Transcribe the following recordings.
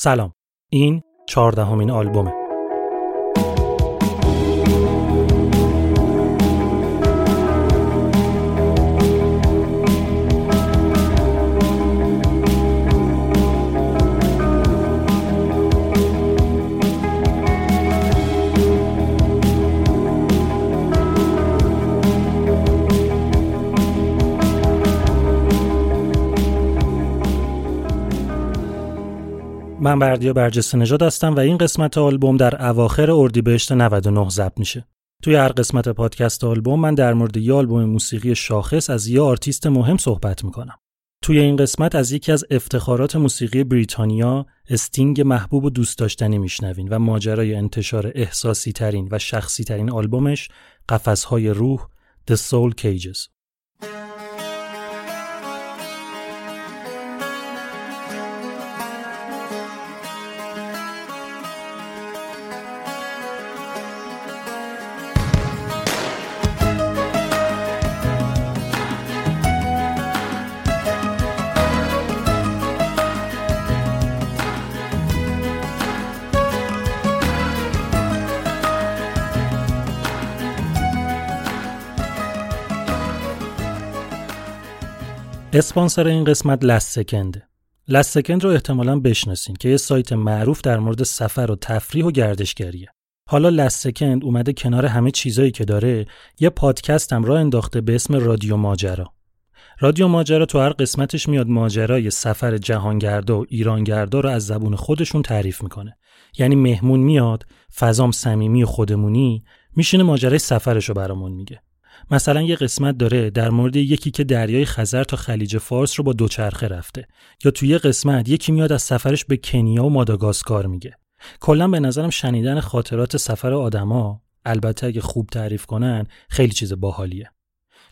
سلام. این 14مین آلبومه. من بردیا برج نژاد هستم و این قسمت آلبوم در اواخر اردیبهشت 99 ضبط میشه. توی هر قسمت پادکست آلبوم من در مورد یه آلبوم موسیقی شاخص از یه آرتیست مهم صحبت میکنم. توی این قسمت از یکی از افتخارات موسیقی بریتانیا، استینگ محبوب و دوست داشتنی میشنوین و ماجرای انتشار احساسی ترین و شخصی ترین آلبومش، قفس‌های روح، The Soul Cages. اسپانسر این قسمت LastSecond. LastSecond رو احتمالاً بشناسین که یه سایت معروف در مورد سفر و تفریح و گردشگریه. حالا LastSecond اومده کنار همه چیزایی که داره یه پادکست هم راه انداخته به اسم رادیو ماجرا. رادیو ماجرا تو هر قسمتش میاد ماجرای سفر جهانگردا و ایرانگردا رو از زبون خودشون تعریف میکنه. یعنی مهمون میاد، فضام صمیمی و خودمونی، میشینه ماجرای سفرشو برامون میگه. مثلا یه قسمت داره در مورد یکی که دریای خزر تا خلیج فارس رو با دوچرخه رفته، یا توی یه قسمت یکی میاد از سفرش به کنیا و ماداگاسکار میگه. کلا به نظرم شنیدن خاطرات سفر آدما، البته اگه خوب تعریف کنن، خیلی چیز باحالیه.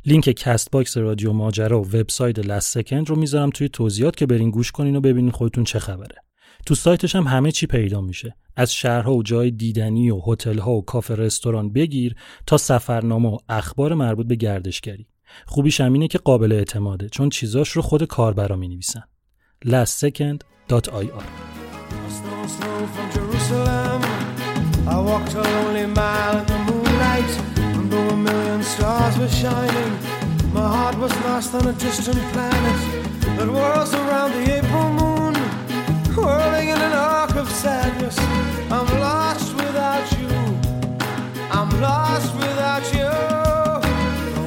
لینک کست باکس رادیو ماجرا و وبسایت LastSecond رو میذارم توی توضیحات که برین گوش کنین و ببینین خودتون چه خبره. تو سایتش هم همه چی پیدا میشه، از شهرها و جای دیدنی و هتل‌ها و کافه رستوران بگیر تا سفرنامه و اخبار مربوط به گردشگری. خوبیش هم اینه که قابل اعتماده، چون چیزاش رو خود کاربرا می‌نویسن. LastSecond.ir. Whirling in an arc of sadness, I'm lost without you, I'm lost without you.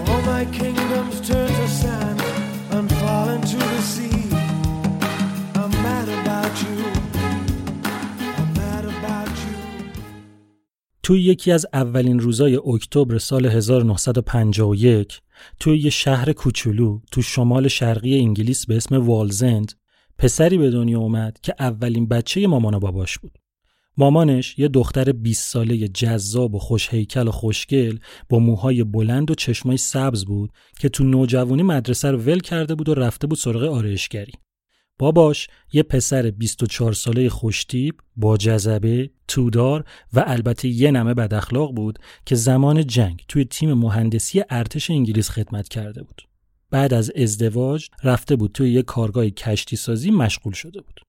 All my kingdoms turn to sand and fall into the sea. I'm mad about you, I'm mad about you. توی یکی از اولین روزای اکتبر سال 1951 توی یه شهر کوچولو تو شمال شرقی انگلیس به اسم والزند پسری به دنیا اومد که اولین بچه مامان و باباش بود. مامانش یه دختر 20 ساله جذاب و خوش هیکل و خوشگل با موهای بلند و چشمای سبز بود که تو نوجوانی مدرسه رو ول کرده بود و رفته بود سراغ آرایشگری. باباش یه پسر 24 ساله خوشتیپ، با جذبه، تودار و البته یه نمه بد اخلاق بود که زمان جنگ توی تیم مهندسی ارتش انگلیس خدمت کرده بود. بعد از ازدواج رفته بود توی یه کارگاه کشتی سازی مشغول شده بود.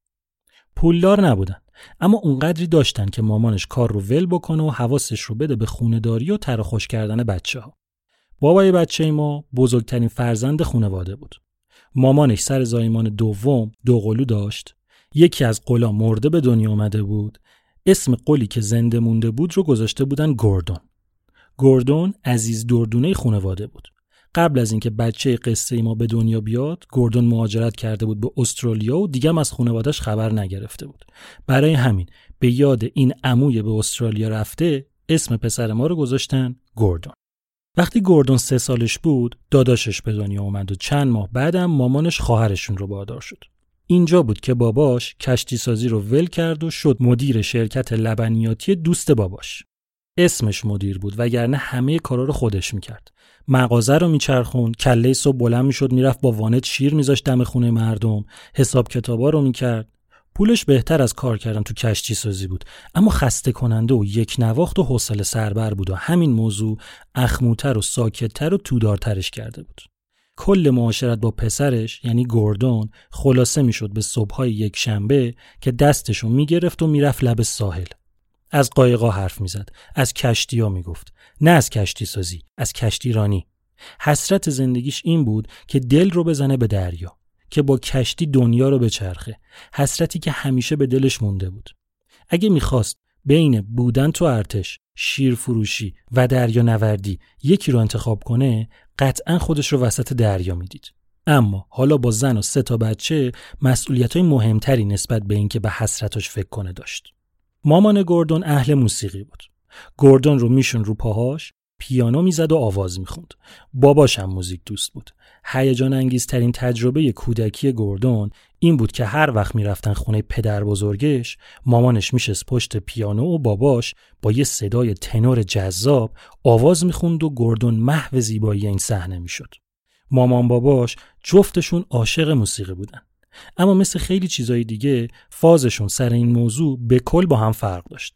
پولدار نبودن، اما اونقدری داشتن که مامانش کار رو ول بکنه و حواسش رو بده به خونه‌داری و تر و خوش کردن بچه‌ها. بابای بچه ما بزرگترین فرزند خانواده بود. مامانش سر زایمان دوم دوقلو داشت. یکی از قلا مرده به دنیا اومده بود. اسم قلی که زنده مونده بود رو گذاشته بودن گوردون. گوردون عزیز دردونه خانواده بود. قبل از اینکه بچه قصه ما به دنیا بیاد، گوردون مهاجرت کرده بود به استرالیا و دیگه هم از خانواده‌اش خبر نگرفته بود. برای همین به یاد این عموی به استرالیا رفته، اسم پسر ما رو گذاشتن گوردون. وقتی گوردون 3 سالش بود، داداشش به دنیا اومد و چند ماه بعدم مامانش خواهرشون رو باردار شد. اینجا بود که باباش کشتی سازی رو ول کرد و شد مدیر شرکت لبنیاتی دوست باباش. اسمش مدیر بود وگرنه همه کارا رو خودش میکرد. مغازه رو میچرخوند، کله صبح بلند میشد میرفت با وانت شیر میذاشت دم خونه مردم، حساب کتابا رو میکرد. پولش بهتر از کار کردن تو کشتی سازی بود، اما خسته کننده و یک نواخت و حوصله سربر بود و همین موضوع اخموتر و ساکتتر و تودارترش کرده بود. کل معاشرت با پسرش یعنی گوردون خلاصه میشد به صبح‌های یک شنبه که دستشو میگرفت و میرفت لب ساحل. از قایقا حرف میزد، از کشتی‌ها میگفت، نه از کشتی سازی، از کشتی رانی. حسرت زندگیش این بود که دل رو بزنه به دریا، که با کشتی دنیا رو بچرخه، حسرتی که همیشه به دلش مونده بود. اگه میخواست بین بودن تو ارتش، شیرفروشی و دریا نوردی یکی رو انتخاب کنه، قطعاً خودش رو وسط دریا میدید. اما حالا با زن و 3 بچه مسئولیت‌های مهمتری نسبت به اینکه به حسرتش فکر کنه داشت. مامان گوردون اهل موسیقی بود. گوردون رو میشون رو پاهاش، پیانو میزد و آواز میخوند. باباش هم موزیک دوست بود. هیجان انگیزترین تجربه کودکی گوردون این بود که هر وقت میرفتن خونه پدر بزرگش، مامانش میشست پشت پیانو و باباش با یه صدای تنور جذاب آواز میخوند و گوردون محو زیبایی این صحنه میشد. مامان باباش جفتشون عاشق موسیقی بودن، اما مثل خیلی چیزای دیگه فازشون سر این موضوع به کل با هم فرق داشت.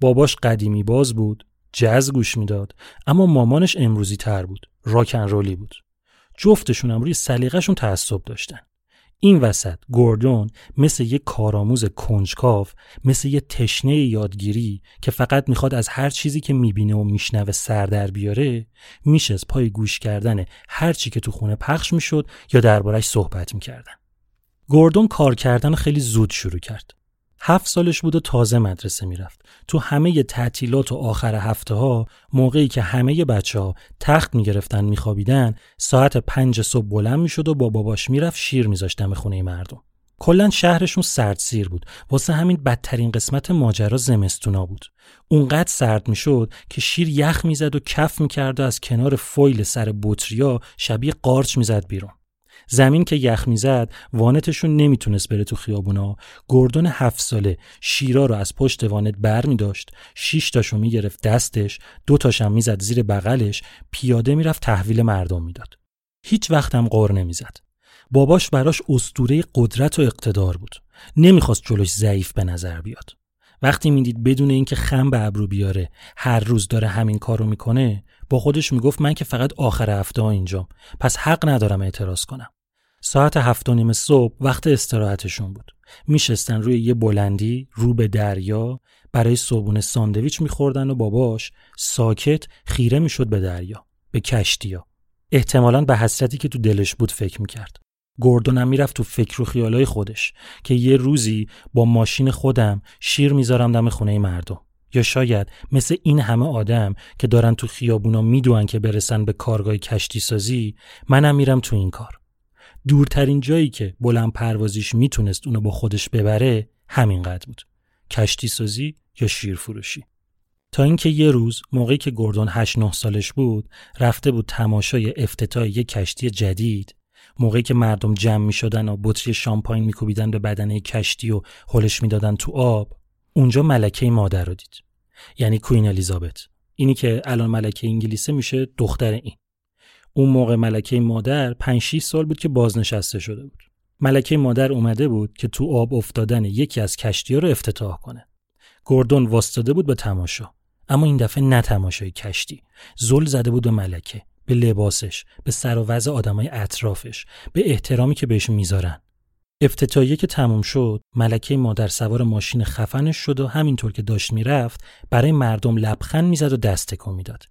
باباش قدیمی باز بود، جاز گوش میداد، اما مامانش امروزی تر بود، راکنرولی بود. جفتشون هم روی سلیقه‌شون تعصب داشتن. این وسط گوردون مثل یک کارآموز کنجکاو، مثل یک تشنه یادگیری که فقط میخواد از هر چیزی که میبینه و میشنوه سر در بیاره، میشد پای گوش کردن هر چی که تو خونه پخش میشد یا دربارش صحبت میکردن. گوردون کار کردن خیلی زود شروع کرد. 7 سالش بود و تازه مدرسه میرفت. تو همه تعطیلات و آخر هفته ها، موقعی که همه بچه‌ها تخت میگرفتن میخوابیدن، ساعت 5 صبح بلند میشد و با باباش میرفت شیر میذاشت دم خونه مردم. کلا شهرشون سردسیر بود. واسه همین بدترین قسمت ماجرا زمستونا بود. اونقدر سرد میشد که شیر یخ میزد و کف میکرد و از کنار فویل سر بطریا شبیه قارچ میزد بیرون. زمین که یخ میزد وانتشون نمیتونست بره تو خیابونا. گوردون 7 ساله شیرا رو از پشت وانت بر میداشت، 6 تاشو میگرفت دستش، 2 تاشم میزد زیر بغلش، پیاده میرفت تحویل مردم میداد. هیچ وقتم غر نمیزد. باباش براش اسطوره قدرت و اقتدار بود. نمیخواست جلوش ضعیف به نظر بیاد. وقتی میدید بدون اینکه خم به ابرو بیاره هر روز داره همین کارو میکنه، با خودش میگفت من که فقط آخر هفته ها اینجام، پس حق ندارم اعتراض کنم. ساعت 7:30 وقت استراحتشون بود. میشستن روی یه بلندی رو به دریا، برای صبحونه ساندویچ میخوردن و باباش ساکت خیره میشد به دریا، به کشتیا. احتمالاً به حسرتی که تو دلش بود فکر میکرد. گوردون هم میرفت تو فکر و خیالای خودش که یه روزی با ماشین خودم شیر میذارم دم خونه مردم، یا شاید مثل این همه آدم که دارن تو خیابونا میدوئن که برسن به کارگاه کشتی سازی، منم میرم تو این کار. دورترین جایی که بلند پروازیش میتونست اونو با خودش ببره همینقدر بود، کشتی سازی یا شیرفروشی. تا اینکه یه روز موقعی که گوردون 8-9 سالش بود، رفته بود تماشای افتتاح یک کشتی جدید. موقعی که مردم جمع میشدن و بطری شامپاین میکوبیدن به بدنه کشتی و هلش میدادن تو آب، اونجا ملکه مادر رو دید، یعنی کوئین الیزابت، اینی که الان ملکه انگلیسه میشه دختر این. اون موقع ملکه مادر 5-6 سال بود که بازنشسته شده بود. ملکه مادر اومده بود که تو آب افتادن یکی از کشتی‌ها رو افتتاح کنه. گوردون واسطاده بود به تماشا، اما این دفعه نه تماشای کشتی، زل زده بود به ملکه، به لباسش، به سر و وضع آدمای اطرافش، به احترامی که بهش میذارن. افتتاحیه که تموم شد، ملکه مادر سوار ماشین خفنش شد و همینطور که داشت میرفت برای مردم لبخند میزد و دست تکون میداد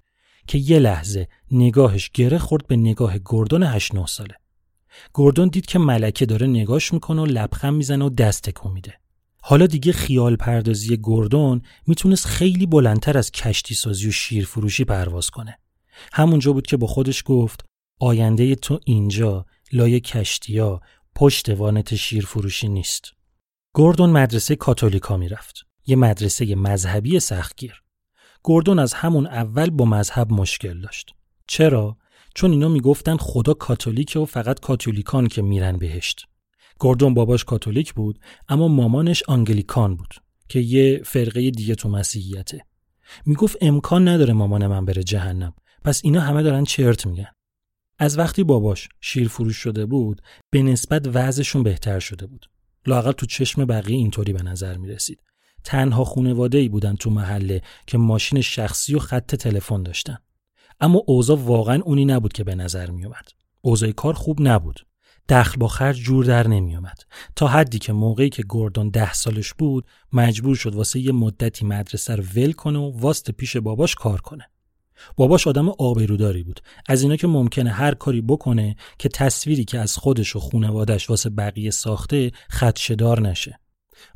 که یه لحظه نگاهش گره خورد به نگاه گوردون 8-9 ساله. گوردون دید که ملکه داره نگاهش میکنه و لبخند میزنه و دست تکون میده. حالا دیگه خیال پردازی گوردون میتونست خیلی بلندتر از کشتی سازی و شیرفروشی پرواز کنه. همونجا بود که با خودش گفت آینده تو اینجا لای کشتیا پشت وانت شیرفروشی نیست. گوردون مدرسه کاتولیکا میرفت، یه مدرسه مذهبی سختگیر. گوردون از همون اول با مذهب مشکل داشت. چرا؟ چون اینا میگفتن خدا کاتولیکه و فقط کاتولیکان که میرن بهشت. گوردون باباش کاتولیک بود اما مامانش آنگلیکان بود که یه فرقه دیگه تو مسیحیته. میگفت امکان نداره مامان من بره جهنم، پس اینا همه دارن چرت میگن. از وقتی باباش شیرفروش شده بود به نسبت وضعشون بهتر شده بود، لااقل تو چشم بقیه اینطوری به نظر میرسید. تنها خانواده‌ای بودن تو محله که ماشین شخصی و خط تلفن داشتن، اما اوضاع واقعا اونی نبود که به نظر میومد. اوضاع کار خوب نبود، دخل با خرج جور در نمیومد، تا حدی که موقعی که گوردون 10 سالش بود مجبور شد واسه یه مدتی مدرسه رو ول کنه و واسطه پیش باباش کار کنه. باباش آدم آبروداری بود، از اینا که ممکنه هر کاری بکنه که تصویری که از خودش و خانواده‌اش واسه بقیه ساخته خدشه‌دار نشه.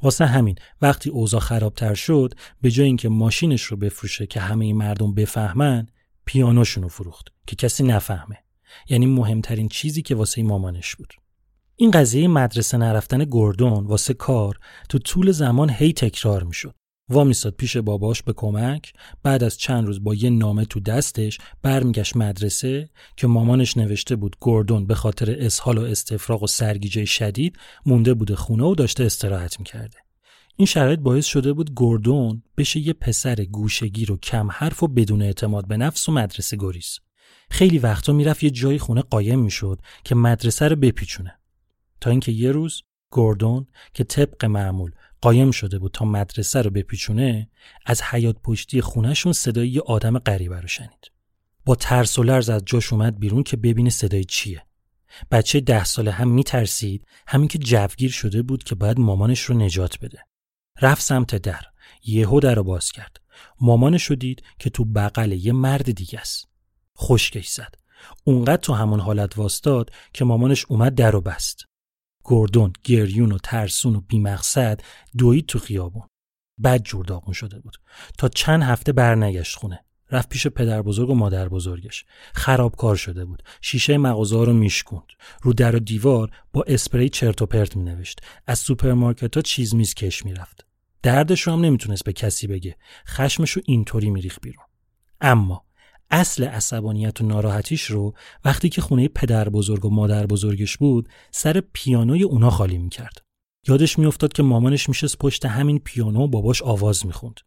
واسه همین وقتی اوضاع خرابتر شد، به جای اینکه ماشینش رو بفروشه که همه مردم بفهمن، پیانوشون رو فروخت که کسی نفهمه، یعنی مهمترین چیزی که واسه مامانش بود. این قضیه مدرسه نرفتن گوردون واسه کار تو طول زمان هی تکرار میشد. وامیستاد پیش باباش به کمک، بعد از چند روز با یه نامه تو دستش برمیگشت مدرسه که مامانش نوشته بود گوردون به خاطر اسهال و استفراغ و سرگیجه شدید مونده بوده خونه و داشته استراحت میکرده. این شرایط باعث شده بود گوردون بشه یه پسر گوشه‌گیر و کم حرف و بدون اعتماد به نفس و مدرسه گریز. خیلی وقتا میرفت یه جای خونه قایم میشد که مدرسه رو بپیچونه، تا اینکه یه روز گوردون که طبق معمول قایم شده بود تا مدرسه رو بپیچونه، از حیاط پشتی خونهشون صدای یه آدم غریبه رو شنید. با ترس و لرز از جاش اومد بیرون که ببینه صدای چیه. بچه 10 ساله هم میترسید، همین که جوگیر شده بود که باید مامانش رو نجات بده. رفت سمت در، یهو در رو باز کرد. مامانش رو دید که تو بغل یه مرد دیگه است. خشکش زد. اونقدر تو همون حالت واستاد که مامانش اومد در رو بست. گوردون گریون و ترسون و بی‌مقصد دوید تو خیابون. بد جور داغون شده بود. تا چند هفته برنگشت خونه. رفت پیش پدر بزرگ و مادر بزرگش. خرابکار شده بود. شیشه مغازه‌ها رو میشکوند. رو در و دیوار با اسپری چرت و پرت مینوشت. از سوپرمارکت‌ها چیز میز کش میرفت. دردش رو هم نمیتونست به کسی بگه. خشمش رو اینطوری میریخت بیرون. اما اصل عصبانیت و ناراحتیش رو وقتی که خونه پدر بزرگ و مادر بزرگش بود سر پیانوی اونا خالی میکرد. یادش میافتاد که مامانش میشست پشت همین پیانو و باباش آواز میخوند،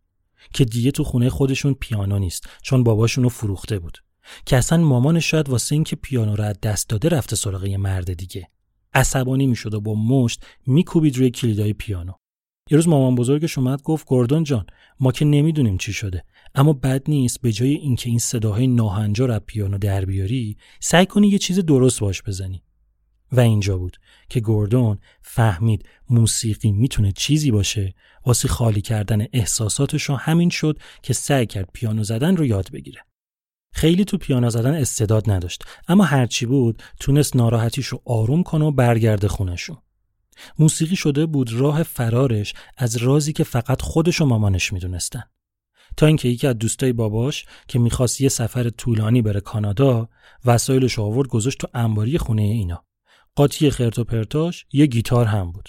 که دیگه تو خونه خودشون پیانو نیست چون باباشونو فروخته بود، که اصلا مامانش شاید واسه این که پیانو رو از دست داده رفته سراغ یه مرد دیگه. عصبانی میشد و با مشت میکوبید روی کلیدای پیانو. یه روز مامان بزرگش اومد گفت گوردون جان، ما که نمیدونیم چی شده، اما بد نیست به جای اینکه این صداهای ناهنجار از پیانو در بیاری، سعی کنی یه چیز درست باش بزنی. و اینجا بود که گوردون فهمید موسیقی میتونه چیزی باشه واسه خالی کردن احساساتش. و همین شد که سعی کرد پیانو زدن رو یاد بگیره. خیلی تو پیانو زدن استعداد نداشت، اما هرچی بود تونست ناراحتیشو آروم کنه و برگرده خونه‌شون. موسیقی شده بود راه فرارش از رازی که فقط خودش و مامانش میدونستن. تا اینکه یکی از دوستای باباش که میخواست یه سفر طولانی بره کانادا، وسایلش آورد گذاشت تو انباری خونه اینا. قاطی خرت و پرتاش یه گیتار هم بود.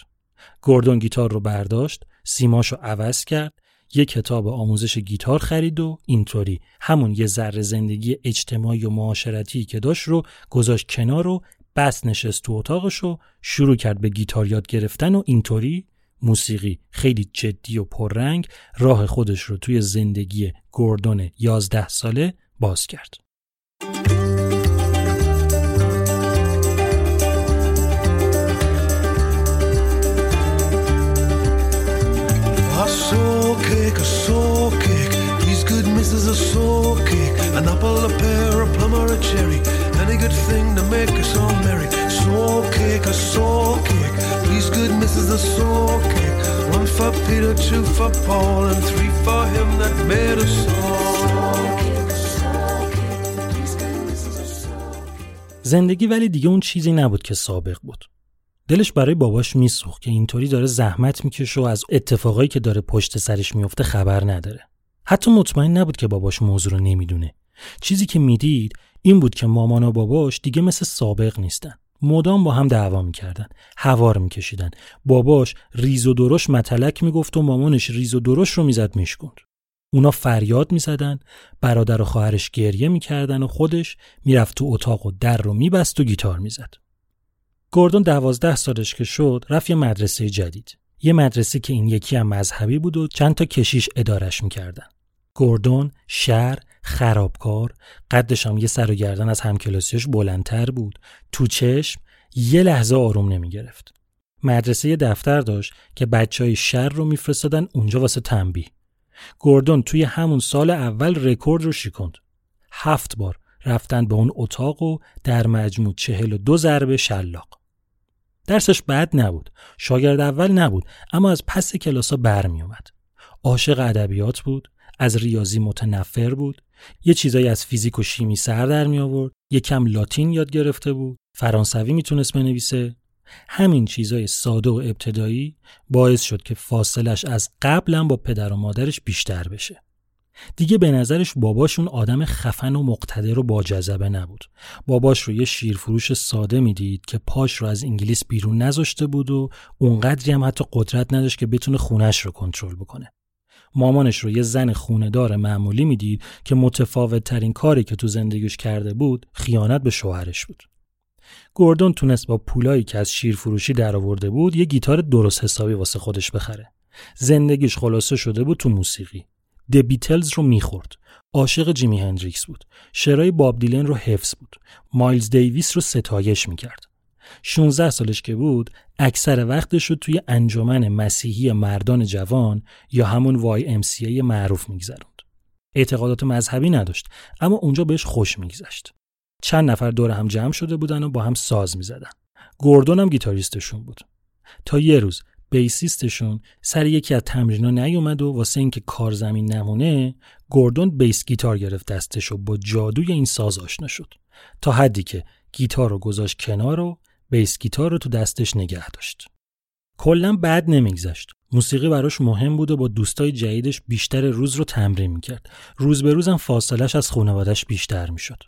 گوردون گیتار رو برداشت، سیماشو عوض کرد، یه کتاب آموزش گیتار خرید و اینطوری همون یه ذره زندگی اجتماعی و معاشرتی که داشت رو گذاشت کنار و بس نشست تو اتاقش و شروع کرد به گیتار یاد گرفتن. و اینطوری موسیقی خیلی جدی و پررنگ راه خودش رو توی زندگی گوردون 11 ساله باز کرد. A soul cake, a soul cake. These good misses a soul cake. An apple, a pear, a plum or a cherry. Any good thing to make us all merry. Soul cake, a soul cake. These good misses a soul cake. One for Peter, two for Paul, and three for him that made us all. زندگی ولی دیگه اون چیزی نبود که سابق بود. دلش برای باباش میسوخت که اینطوری داره زحمت میکشه و از اتفاقایی که داره پشت سرش میفته خبر نداره. حتی مطمئن نبود که باباش موضوع رو نمیدونه. چیزی که میدید این بود که مامان و باباش دیگه مثل سابق نیستن. مدام با هم دعوا میکردن، هوار میکشیدن. باباش ریز و درشت متلک میگفت و مامانش ریز و درشت رو میزد میشکند. اونا فریاد میزدن، برادر و خواهرش گریه میکردن و خودش میرفت تو اتاق و در رو میبست و گیتار میزد. گوردون 12 سالش که شد رفت یه مدرسه جدید. یه مدرسه که این یکی هم مذهبی بود و چند تا کشیش ادارش میکردن. گوردون شر، خرابکار، قدش هم یه سر و گردن از همکلاسیش بلندتر بود. تو چشم یه لحظه آروم نمیگرفت. مدرسه یه دفتر داشت که بچهای شر رو میفرستادن اونجا واسه تنبیه. گوردون توی همون سال اول رکورد رو شکند. 7 بار رفتن به اون اتاق و در مجموع 42 ضربه شلاق. درسش بد نبود، شاگرد اول نبود، اما از پس کلاسا برمی اومد. عاشق ادبیات بود، از ریاضی متنفر بود، یه چیزایی از فیزیک و شیمی سر در می آورد، یه کم لاتین یاد گرفته بود، فرانسوی میتونست بنویسه. همین چیزای ساده و ابتدایی باعث شد که فاصلش از قبلم با پدر و مادرش بیشتر بشه. دیگه به نظرش باباشون آدم خفن و مقتدر و با جذبه نبود. باباش رو یه شیرفروش ساده میدید که پاش رو از انگلیس بیرون نذاشته بود و اونقدری هم حتی قدرت نداشت که بتونه خونش رو کنترل بکنه. مامانش رو یه زن خونه‌دار معمولی میدید که متفاوت ترین کاری که تو زندگیش کرده بود خیانت به شوهرش بود. گوردون تونست با پولایی که از شیرفروشی درآورده بود یه گیتار درست حسابی واسه خودش بخره. زندگیش خلاصه شده بود تو موسیقی. د بیتلز رو میخورد، عاشق جیمی هندریکس بود، شعرهای باب دیلن رو حفظ بود، مایلز دیویس رو ستایش میکرد. 16 سالش که بود اکثر وقتش رو توی انجمن مسیحی مردان جوان یا همون YMCA معروف میگذروند. اعتقادات مذهبی نداشت اما اونجا بهش خوش میگذشت. چند نفر دور هم جمع شده بودن و با هم ساز میزدن. گوردون هم گیتاریستشون بود. تا یه روز بیسیستشون سر یکی از تمرین‌ها نیومد و واسه اینکه کارزمین نمونه گوردون بیس گیتار گرفت دستش و با جادوی این ساز آشنا شد، تا حدی که گیتار رو گذاشت کنار و بیس گیتار رو تو دستش نگه داشت. کلاً بد نمیگذشت. موسیقی براش مهم بود و با دوستای جدیدش بیشتر روز رو تمرین میکرد. روز به روزم فاصلش از خانواده‌اش بیشتر میشد،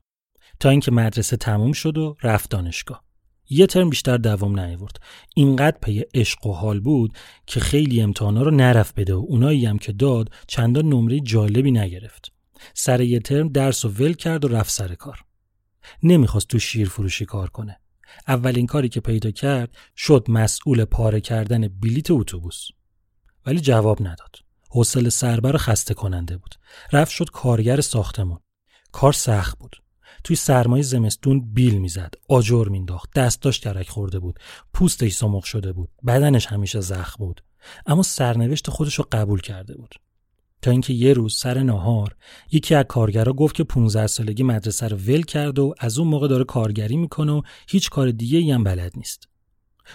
تا اینکه مدرسه تموم شد و رفت دانشگاه. یه ترم بیشتر دوام نیاورد. اینقدر پی عشق و حال بود که خیلی امتحانا رو نرفت بده و اونایی هم که داد چندان نمره جالبی نگرفت. سر یه ترم درس و ول کرد و رفت سر کار. نمیخواست تو شیرفروشی کار کنه. اولین کاری که پیدا کرد شد مسئول پاره کردن بلیت اتوبوس. ولی جواب نداد. حوصله سربر و خسته کننده بود. رفت شد کارگر ساختمون. کار سخت بود. توی سرمای زمستون بیل میزد، آجر مینداخت، دستاش کرک خورده بود، پوستش سمق شده بود، بدنش همیشه زخم بود، اما سرنوشت خودش رو قبول کرده بود. تا اینکه یه روز سر ناهار یکی از کارگرا گفت که 15 سالگی مدرسه رو ول کرد و از اون موقع داره کارگری میکنه و هیچ کار دیگه‌ای هم بلد نیست.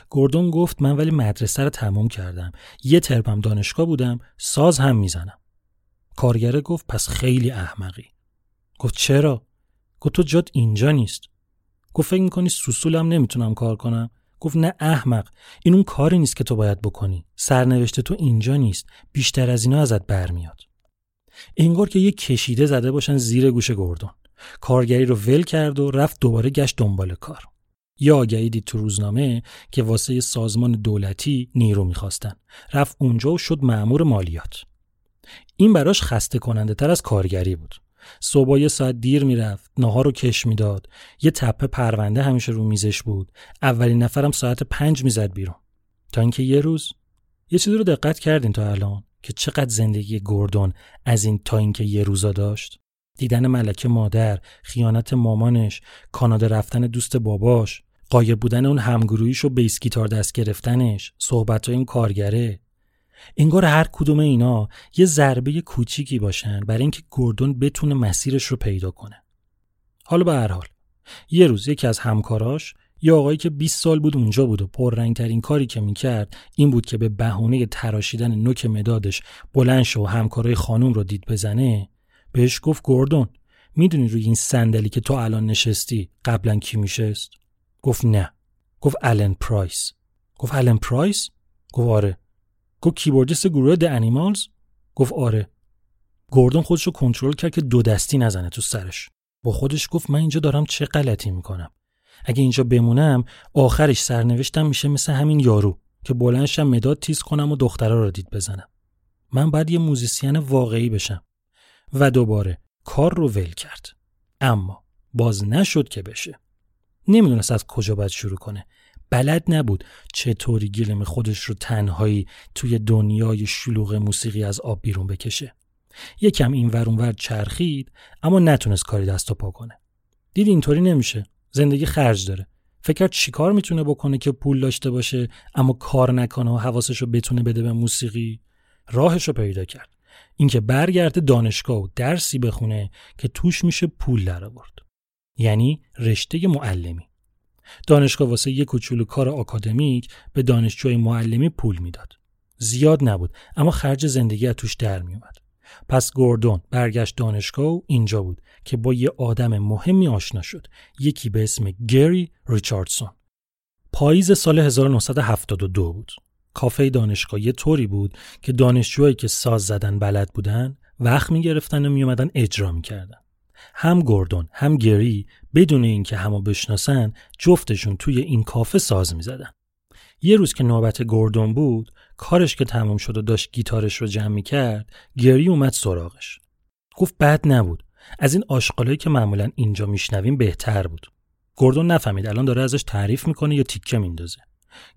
گوردون گفت من ولی مدرسه رو تموم کردم، یه ترمم دانشگاه بودم، ساز هم میزنم. کارگر گفت پس خیلی احمقی. گفت چرا؟ گفت تو جات اینجا نیست. گفت فکر می‌کنی سوسولم نمیتونم کار کنم؟ گفت نه احمق، این اون کاری نیست که تو باید بکنی. سرنوشت تو اینجا نیست، بیشتر از اینا ازت برمیاد. انگار که یه کشیده زده باشن زیر گوش گوردون. کارگری رو ول کرد و رفت دوباره گشت دنبال کار. یا آگهی دید تو روزنامه که واسه یه سازمان دولتی نیرو می‌خواستن. رفت اونجا و شد مأمور مالیات. این براش خسته کننده تر از کارگری بود. صبح یه ساعت دیر میرفت، ناهار رو کش میداد، یه تپه پرونده همیشه رو میزش بود، اولین نفرم ساعت 5 میزد بیرون. تا اینکه یه روز یه چیزی رو دقت کردین تا الان که چقدر زندگی گوردون از این تا اینکه یه روزا داشت؟ دیدن ملکه مادر، خیانت مامانش، کانادا رفتن دوست باباش، غایب بودن اون همگروهیش و بیس گیتار دست گرفتنش، صحبت‌های این کارگره. انگار هر کدوم اینا یه ضربه کوچیکی باشن برای اینکه گوردون بتونه مسیرش رو پیدا کنه. حالا به هر حال یه روز یکی از همکاراش، یه آقایی که 20 سال بود اونجا بود و پررنگ‌ترین کاری که میکرد این بود که به بهونه تراشیدن نوک مدادش بلند شه و همکارای خانم رو دید بزنه، بهش گفت گوردون میدونی روی این صندلی که تو الان نشستی قبلا کی میشست؟ گفت نه. گفت آلن پرایس. گفت آلن پرایس؟ گفت آره. گفت کیبوردیست گروه د انیمالز؟ گفت آره. گوردون خودش رو کنترل کرد که دو دستی نزنه تو سرش. با خودش گفت من اینجا دارم چه غلطی میکنم. اگه اینجا بمونم آخرش سرنوشتم میشه مثل همین یارو که بلندشم مداد تیز کنم و دخترها رو دید بزنم. من باید یه موزیسین واقعی بشم. و دوباره کار رو ول کرد. اما باز نشد که بشه. نمیدونست از کجا باید شروع کنه. بلد نبود چطوری گلم خودش رو تنهایی توی دنیای شلوغ موسیقی از آب بیرون بکشه. یکم این ور اون ور چرخید اما نتونست کاری دست و پا کنه. دید اینطوری نمیشه. زندگی خرج داره. فکر چیکار میتونه بکنه که پول داشته باشه اما کار نکنه و حواسشو بتونه بده به موسیقی. راهشو پیدا کرد. اینکه برگرده دانشگاه و درسی بخونه که توش میشه پول درآورد. یعنی رشته معلمی. دانشگاه واسه یک کوچولو کار آکادمیک به دانشجوی معلمی پول میداد. زیاد نبود اما خرج زندگی از توش در میومد. پس گوردون برگشت دانشگاه و اینجا بود که با یه آدم مهمی آشنا شد، یکی به اسم گری ریچاردسون. پاییز سال 1972 بود. کافه دانشگاه یه طوری بود که دانشجوهایی که ساز زدن بلد بودن وقت میگرفتن و میومدن اجرا میکردن. هم گوردون هم گری بدون اینکه همو بشناسن جفتشون توی این کافه ساز میزدن. یه روز که نوبت گوردون بود، کارش که تموم شد و داشت گیتارش رو جمع می‌کرد، گری اومد سراغش. گفت بد نبود. از این آشغالایی که معمولاً اینجا میشنویم بهتر بود. گوردون نفهمید الان داره ازش تعریف میکنه یا تیکه میندازه.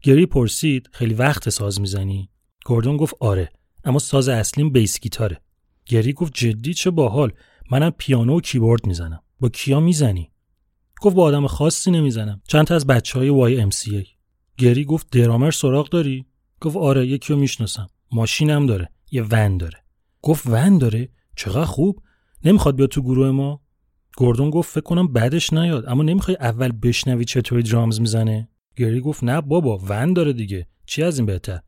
گری پرسید خیلی وقت ساز میزنی؟ گوردون گفت آره، اما ساز اصلیم بیس گیتاره. گری گفت جدی چه باحال، منم پیانو و کیبورد میزنم. با کیا میزنی؟ گفت با آدم خاصی نمیزنم، چند تا از بچهای YMCA. گری گفت درامر سراغ داری؟ گفت آره، یکی رو میشناسم. ماشینم داره، یه ون داره. گفت ون داره؟ چقدر خوب. نمیخواد بیا تو گروه ما؟ گوردون گفت فکر کنم بعدش نیاد، اما نمیخوای اول بشنوی چطوری درامز میزنه؟ گری گفت نه بابا، ون داره دیگه، چی از این بهتر.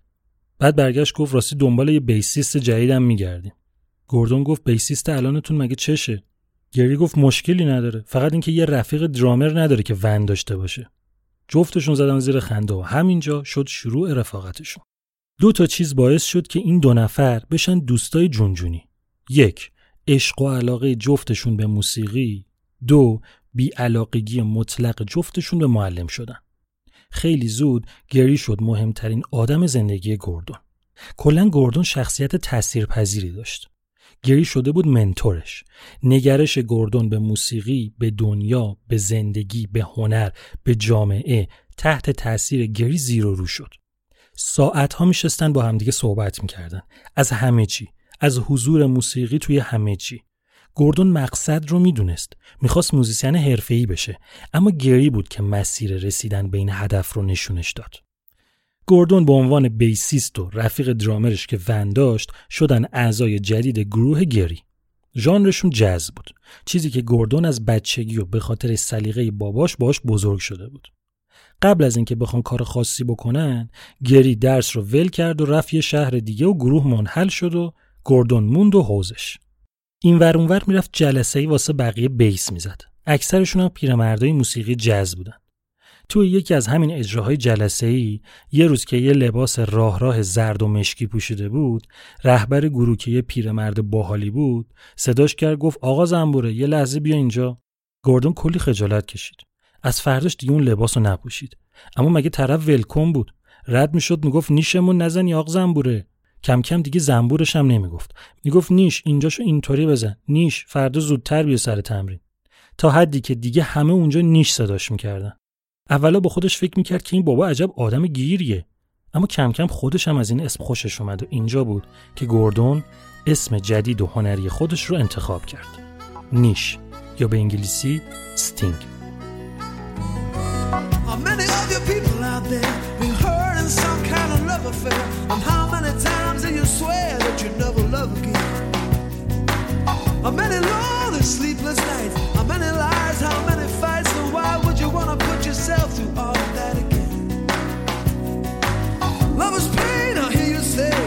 بعد برگشت گفت راستی دنبال یه بیسیست جدیدم میگردیم. گوردون گفت بیسیست الانتون مگه چشه؟ گری گفت مشکلی نداره، فقط اینکه یه رفیق درامر نداره که ون داشته باشه. جفتشون زدن زیر خنده و همینجا شد شروع رفاقتشون. دو تا چیز باعث شد که این دو نفر بشن دوستای جونجونی. یک، عشق و علاقه جفتشون به موسیقی. دو، بی‌علاقگی مطلق جفتشون به معلم شدن. خیلی زود گری شد مهمترین آدم زندگی گوردون. کلاً گوردون شخصیت تاثیرپذیری داشت. گری شده بود منتورش. نگرش گوردون به موسیقی، به دنیا، به زندگی، به هنر، به جامعه تحت تأثیر گری زیر و رو شد. ساعت‌ها می‌نشستن با همدیگه صحبت می‌کردن، از همه چی، از حضور موسیقی توی همه چی. گوردون مقصد رو می‌دونست، می‌خواست موزیسین حرفه‌ای بشه، اما گری بود که مسیر رسیدن به این هدف رو نشونش داد. گوردون به عنوان بیسیست و رفیق درامرش که ون داشت شدن اعضای جدید گروه گری. ژانرشون جاز بود، چیزی که گوردون از بچگی و به خاطر سلیقه باباش باش بزرگ شده بود. قبل از اینکه بخوان کار خاصی بکنن، گری درس رو ول کرد و رفت یه شهر دیگه و گروه منحل شد و گوردون موند و حوزش. این ور اون ور میرفت جلسه‌ای واسه بقیه بیس میزد. اکثرشون هم پیرمردای موسیقی جاز بودن. توی یکی از همین اجراهای جلسه‌ای یه روز که یه لباس راه زرد و مشکی پوشیده بود، رهبر گروه که یه پیرمرد باحالی بود صداش کرد گفت آقا زنبوره یه لحظه بیا اینجا. گوردون کلی خجالت کشید. از فرداش دیگه اون لباسو نپوشید. اما مگه طرف ولکام بود؟ رد میشد میگفت نیشمون نزنی آقا زنبوره. کم کم دیگه زنبورش هم نمیگفت، میگفت نیش اینجاشو اینطوری بزن، نیش فردا زودتر بیا سر تمرین. تا حدی که دیگه همه اونجا نیش صداش میکردن. اولا با خودش فکر میکرد که این بابا عجب آدم گیریه، اما کم کم خودش هم از این اسم خوشش اومد و اینجا بود که گوردون اسم جدید و هنری خودش رو انتخاب کرد، نیش یا به انگلیسی ستینگ. Wanna put yourself through all of that again. Love is pain, I hear you say.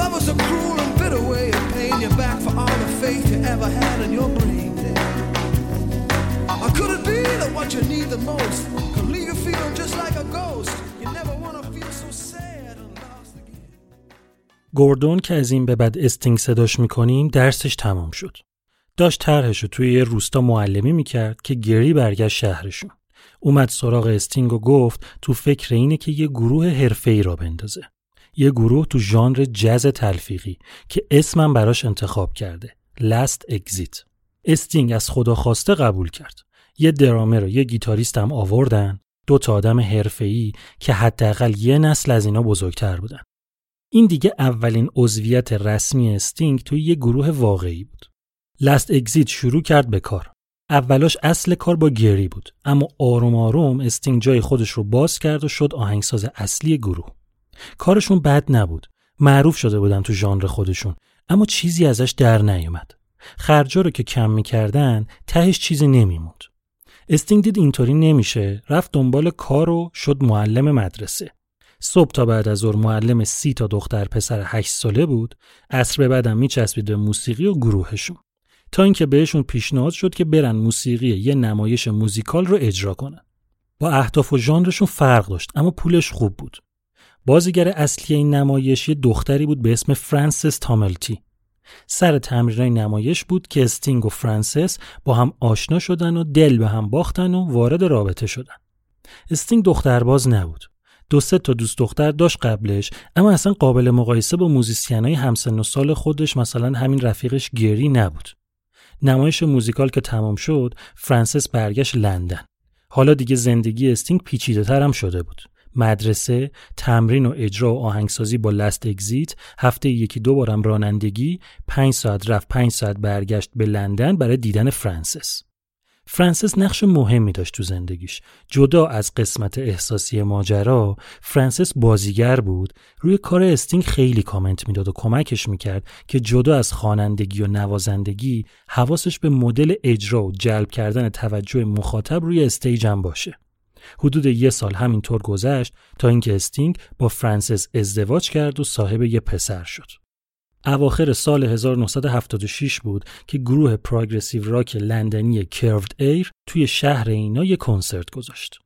Love is a cruel and bitter way of paying you back for all the faith you ever had in your brain. Or could it be that what you need the most could leave you feeling just like a ghost? You never wanna feel so sad and lost again. گوردون که از این به بعد استینگ صداش میکنیم درسش تمام شد. داشت طرحشو توی یه روستا معلمی میکرد که گری برگشت شهرشون. اومد سراغ استینگ و گفت تو فکر اینه که یه گروه حرفه‌ای را بندازه. یه گروه تو ژانر جاز تلفیقی که اسمم براش انتخاب کرده. Last Exit. استینگ از خدا خواسته قبول کرد. یه درامر و یه گیتاریست هم آوردن، دو تا آدم حرفه‌ای که حداقل یه نسل از اینا بزرگتر بودن. این دیگه اولین عضویت رسمی استینگ توی یه گروه واقعی بود. Last Exit شروع کرد به کار. اولاش اصل کار با گری بود، اما آروم آروم استینگ جای خودش رو باز کرد و شد آهنگساز اصلی گروه. کارشون بد نبود، معروف شده بودن تو ژانر خودشون، اما چیزی ازش در نیومد. خرجا رو که کم می‌کردن، تهش چیزی نمی‌موند. استینگ دید اینطوری نمیشه، رفت دنبال کار و شد معلم مدرسه. صبح تا بعد از ظهر معلم 30 تا دختر پسر 8 ساله بود. عصر به بعدم میچسبید به موسیقی و گروهشون، تا اینکه بهشون پیشنهاد شد که برن موسیقی یه نمایش موزیکال رو اجرا کنن. با اهداف و ژانرشون فرق داشت، اما پولش خوب بود. بازیگر اصلی این نمایش یه دختری بود به اسم فرانسیس تاملتی. سر تمرینای نمایش بود که استینگ و فرانسیس با هم آشنا شدن و دل به هم باختن و وارد رابطه شدن. استینگ دخترباز نبود. 2-3 تا دوست دختر داشت قبلش، اما اصلا قابل مقایسه با موزیسینای همسن و سال خودش، مثلا همین رفیقش گری، نبود. نمایش موزیکال که تمام شد، فرانسیس برگشت لندن. حالا دیگه زندگی استینگ پیچیده‌تر هم شده بود. مدرسه، تمرین و اجرا و آهنگسازی با Last Exit، هفته 1-2 بارم رانندگی، 5 ساعت رفت 5 ساعت برگشت به لندن برای دیدن فرانسیس. فرانسیس نقش مهمی داشت تو زندگیش. جدا از قسمت احساسی ماجرا، فرانسیس بازیگر بود، روی کار استینگ خیلی کامنت میداد و کمکش میکرد که جدا از خوانندگی و نوازندگی، حواسش به مدل اجرا و جلب کردن توجه مخاطب روی استیج هم باشه. حدود 1 سال همینطور گذشت تا اینکه استینگ با فرانسیس ازدواج کرد و صاحب یه پسر شد. اواخر سال 1976 بود که گروه پروگرسیو راک لندنی کرود ایر توی شهر اینا یه کنسرت گذاشت.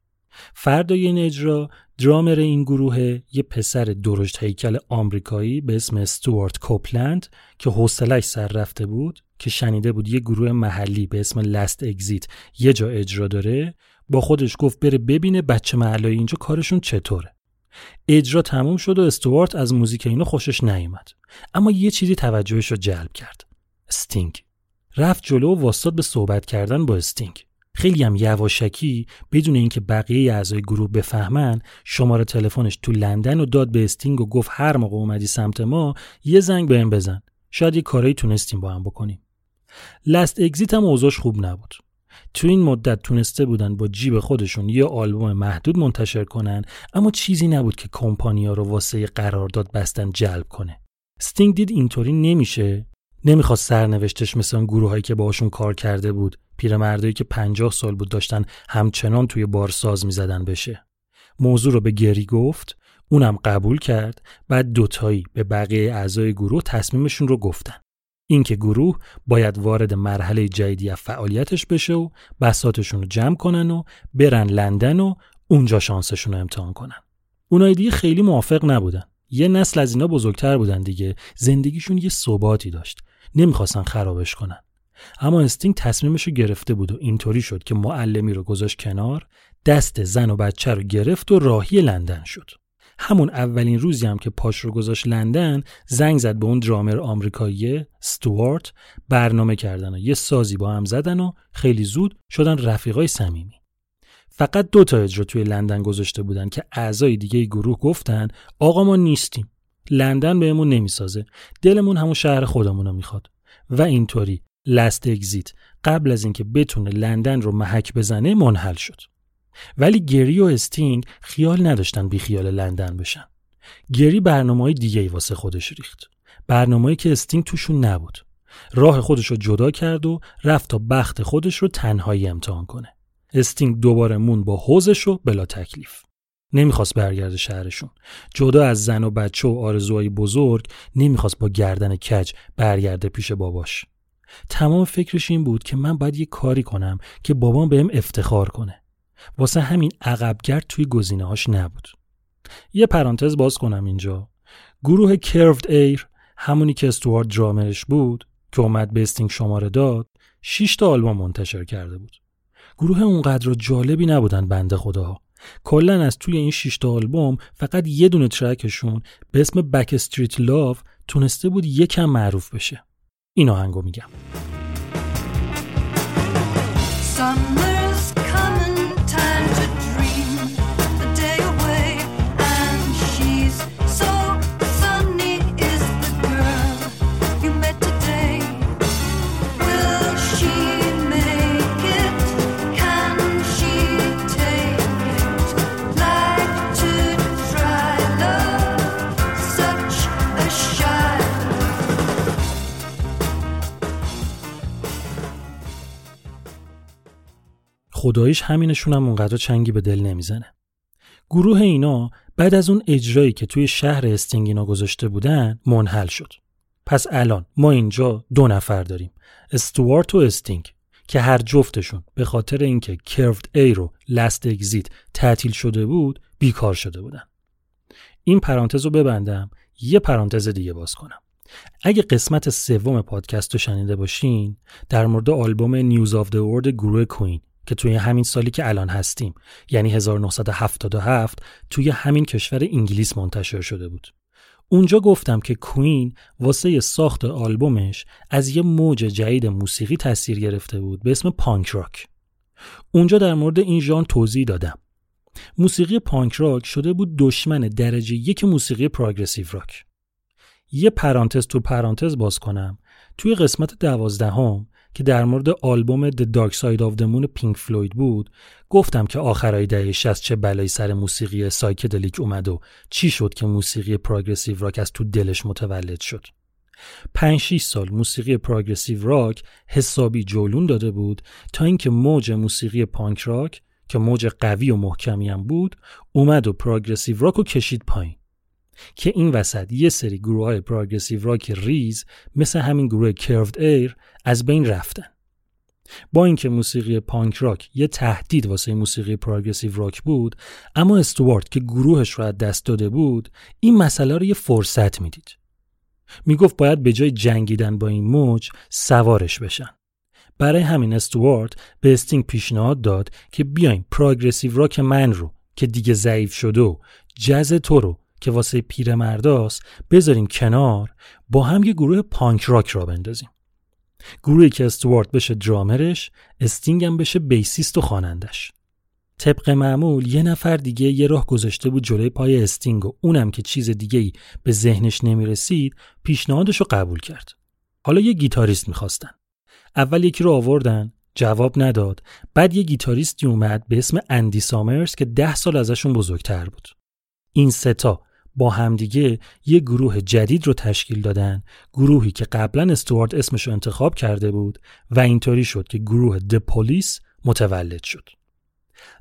فردای این اجرا، درامر این گروه، یه پسر درشت هیکل آمریکایی به اسم استوارت کوپلند که حوصله‌اش سر رفته بود، که شنیده بود یه گروه محلی به اسم لاست اگزیت یه جا اجرا داره، با خودش گفت بره ببینه بچه محلای اینجا کارشون چطوره. اجرا تموم شد و استوارت از موزیک اینا خوشش نیومد، اما یه چیزی توجهش رو جلب کرد. استینگ. رفت جلو و واسطاد به صحبت کردن با استینگ. خیلی هم یواشکی، بدون اینکه بقیه اعضای گروه بفهمن، شماره تلفنش تو لندن و داد به استینگ و گفت هر موقع اومدی سمت ما یه زنگ بهم بزن، شاید یه کاری تونستیم با هم بکنیم. Last Exit هم اوضاعش خوب نبود. تو این مدت تونسته بودن با جیب خودشون یه آلبوم محدود منتشر کنن، اما چیزی نبود که کمپانیا رو واسه قرارداد بستن جلب کنه. استینگ دید اینطوری نمیشه، نمیخواست سرنوشتش مثل اون گروهایی که باهاشون کار کرده بود، پیرمردایی که 50 سال بود داشتن همچنان توی بار ساز میزدن بشه. موضوع رو به گری گفت، اونم قبول کرد. بعد دوتایی به بقیه اعضای گروه تصمیمشون رو گفتن. اینکه گروه باید وارد مرحله جدیدی از فعالیتش بشه و بساطشون رو جمع کنن و برن لندن و اونجا شانسشون رو امتحان کنن. اونای دیگه خیلی موافق نبودن. یه نسل از اینا بزرگتر بودن دیگه، زندگیشون یه ثباتی داشت، نمیخواستن خرابش کنن. اما استینگ تصمیمش رو گرفته بود و اینطوری شد که معلمی رو گذاشت کنار، دست زن و بچه رو گرفت و راهی لندن شد. همون اولین روزی هم که پاش رو گذاشت لندن، زنگ زد به اون درامر آمریکایی استوارت، برنامه کردن و یه سازی با هم زدن و خیلی زود شدن رفیقای صمیمی. فقط 2 تا اجرا توی لندن گذاشته بودن که اعضای دیگه گروه گفتن آقا ما نیستیم، لندن بهمون نمیسازه، دلمون همون شهر خودمونو میخواد. و اینطوری Last Exit قبل از اینکه بتونه لندن رو محک بزنه منحل شد. ولی گری و استینگ خیال نداشتن بی خیال لندن بشن. گری برنامه‌های دیگه‌ای واسه خودش ریخت، برنامه‌ای که استینگ توشون نبود. راه خودش رو جدا کرد و رفت تا بخت خودش رو تنهایی امتحان کنه. استینگ دوباره مون با حوزش و بلا تکلیف. نمیخواست برگرده شهرشون. جدا از زن و بچه و آرزوهای بزرگ، نمیخواست با گردن کج برگرده پیش باباش. تمام فکرش این بود که من باید یه کاری کنم که بابام بهم افتخار کنه. واسه همین عقبگرد توی گزینه‌هاش نبود. یه پرانتز باز کنم اینجا. گروه کرود ایر، همونی که استوارت درامرش بود که اومد به استینگ شماره داد، 6 تا آلبوم منتشر کرده بود. گروه اونقدر جالبی نبودن بنده خداها. کلن از توی این 6 تا آلبوم فقط یه دونه ترکشون به اسم بک استریت لاو تونسته بود یکم معروف بشه. این آهنگو میگم. خداییش همینشون هم اونقدر چنگی به دل نمیزنه. گروه اینا بعد از اون اجرایی که توی شهر استینگ اینا گذاشته بودن منحل شد. پس الان ما اینجا 2 نفر داریم، استوارت و استینگ، که هر جفتشون به خاطر اینکه کرفت ای رو لست اگزیت تعطیل شده بود بیکار شده بودن. این پرانتز رو ببندم، یه پرانتز دیگه باز کنم. اگه قسمت 3 پادکست رو شنیده باشین در مورد آلبوم نیوز آف دی ورلد گروه کوین که توی همین سالی که الان هستیم یعنی 1977 توی همین کشور انگلیس منتشر شده بود. اونجا گفتم که کوین واسه ساخت آلبومش از یه موج جدید موسیقی تأثیر گرفته بود به اسم پانک راک. اونجا در مورد این ژانر توضیح دادم. موسیقی پانک راک شده بود دشمن درجه 1 موسیقی پروگرسیو راک. یه پرانتز تو پرانتز باز کنم، توی قسمت 12 که در مورد آلبوم The Dark Side of the Moon پینک فلوید بود گفتم که آخرای دهه 60 چه بلایی سر موسیقی سایکدلیک اومد و چی شد که موسیقی پروگرسیو راک از تو دلش متولد شد. 5-6 سال موسیقی پروگرسیو راک حسابی جولون داده بود تا اینکه موج موسیقی پانک راک که موج قوی و محکمی هم بود اومد و پروگرسیو راک رو کشید پایین، که این وسط یه سری گروهای پروگرسیو راک ریز مثل همین گروه کرفت ایر از بین رفتن. با اینکه موسیقی پانک راک یه تهدید واسه موسیقی پروگرسیو راک بود، اما استوارت که گروهش رو از دست داده بود این مسئله رو یه فرصت میدید. میگفت باید به جای جنگیدن با این موج سوارش بشن. برای همین استوارت به استینگ پیشنهاد داد که بیاین پروگرسیو راک من رو که دیگه ضعیف شده و جاز تو رو که واسه پیر مرداست بذاریم کنار، با هم یه گروه پانک راک را بندازیم. گروهی که استوارت بشه درامرش، استینگ هم بشه بیسیست و خوانندش. طبق معمول یه نفر دیگه یه راه گذاشته بود جلوی پای استینگ و اونم که چیز دیگه‌ای به ذهنش نمی‌رسید پیشنهادش رو قبول کرد. حالا یه گیتاریست می‌خواستن. اول یکی رو آوردن، جواب نداد. بعد یه گیتاریستی اومد به اسم اندی سامرز که 10 سال ازشون بزرگتر بود. این سه تا با همدیگه یه گروه جدید رو تشکیل دادن، گروهی که قبلا استوارت اسمش رو انتخاب کرده بود و اینطوری شد که گروه The Police متولد شد.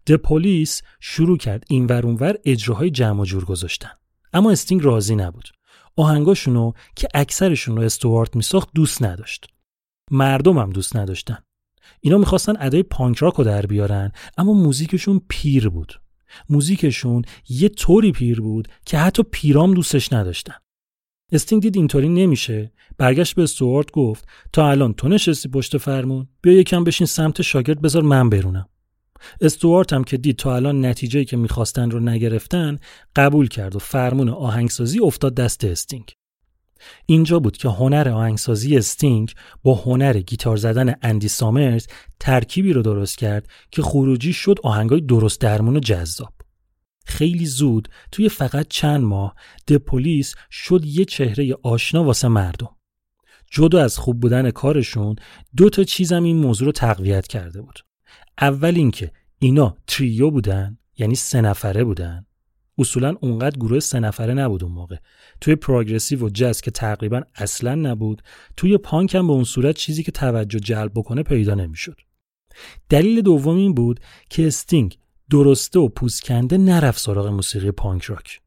The Police شروع کرد اینور اونور اجراهای جمع و جور گذاشتن، اما استینگ راضی نبود. آهنگاشونو که اکثرشون رو استوارت میساخت دوست نداشت، مردم هم دوست نداشتن. اینا میخواستن ادای پانک راک رو در بیارن، اما موزیکشون پیر بود. موزیکشون یه طوری پیر بود که حتی پیرام دوستش نداشتن. استینگ دید اینطوری نمیشه، برگشت به استوارت گفت تا الان تو نشستی پشت فرمون، بیا یکم بشین سمت شاگرد بذار من برونم. استوارت هم که دید تا الان نتیجه‌ای که میخواستن رو نگرفتن قبول کرد و فرمون آهنگسازی افتاد دست استینگ. اینجا بود که هنر آهنگسازی استینگ با هنر گیتار زدن اندی سامرز ترکیبی رو درست کرد که خروجی شد آهنگای درست درمون و جذاب. خیلی زود توی فقط چند ماه The Police شد یه چهره آشنا واسه مردم. جدا از خوب بودن کارشون 2 چیزم این موضوع رو تقویت کرده بود. اول اینکه اینا تریو بودن، یعنی 3 نفره بودن. اصولا اونقدر گروه 3 نفره نبود اون موقع. توی پروگرسیو و جاز که تقریبا اصلا نبود، توی پانک هم به اون صورت چیزی که توجه جلب بکنه پیدا نمیشد. دلیل دوم این بود که استینگ درسته و پوزکنده نرفت سراغ موسیقی پانک راک.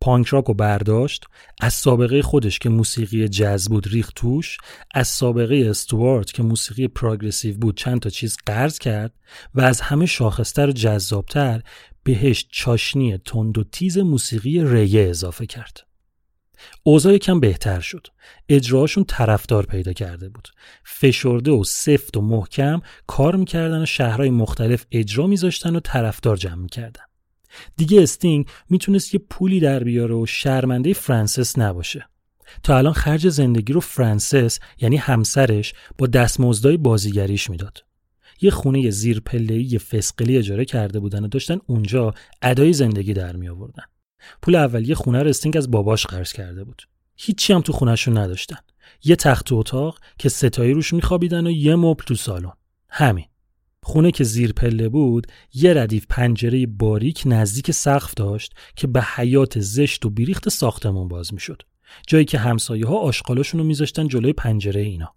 پانک راک رو برداشت، از سابقه خودش که موسیقی جاز بود ریخت توش، از سابقه استوارت که موسیقی پروگرسیو بود چند تا چیز قرض کرد و از همه شاخص‌تر و جذاب‌تر بهش چاشنی تند و تیز موسیقی ریه اضافه کرد. اوضاع یکم بهتر شد. اجراهاشون طرفدار پیدا کرده بود. فشرده و سفت و محکم کار میکردن و شهرهای مختلف اجرا میذاشتن و طرفدار جمع میکردن. دیگه استینگ میتونست یه پولی در بیاره و شرمنده فرانسیس نباشه. تا الان خرج زندگی رو فرانسیس یعنی همسرش با دستمزدای بازیگریش میداد. یه خونه زیر پله‌ای فسقلی اجاره کرده بودن و داشتن اونجا ادای زندگی در می آوردن. پول اولیه خونه رو استینگ از باباش قرض کرده بود. هیچی هم تو خونه‌شون نداشتن. یه تخت و اتاق که ستایی روش می‌خوابیدن و یه مبل تو سالن. همین. خونه که زیر پله بود، یه ردیف پنجره باریک نزدیک سقف داشت که به حیات زشت و بیریخت ساختمون باز می‌شد. جایی که همسایه‌ها آشغالاشون رو می‌ذاشتن جلوی پنجره اینا.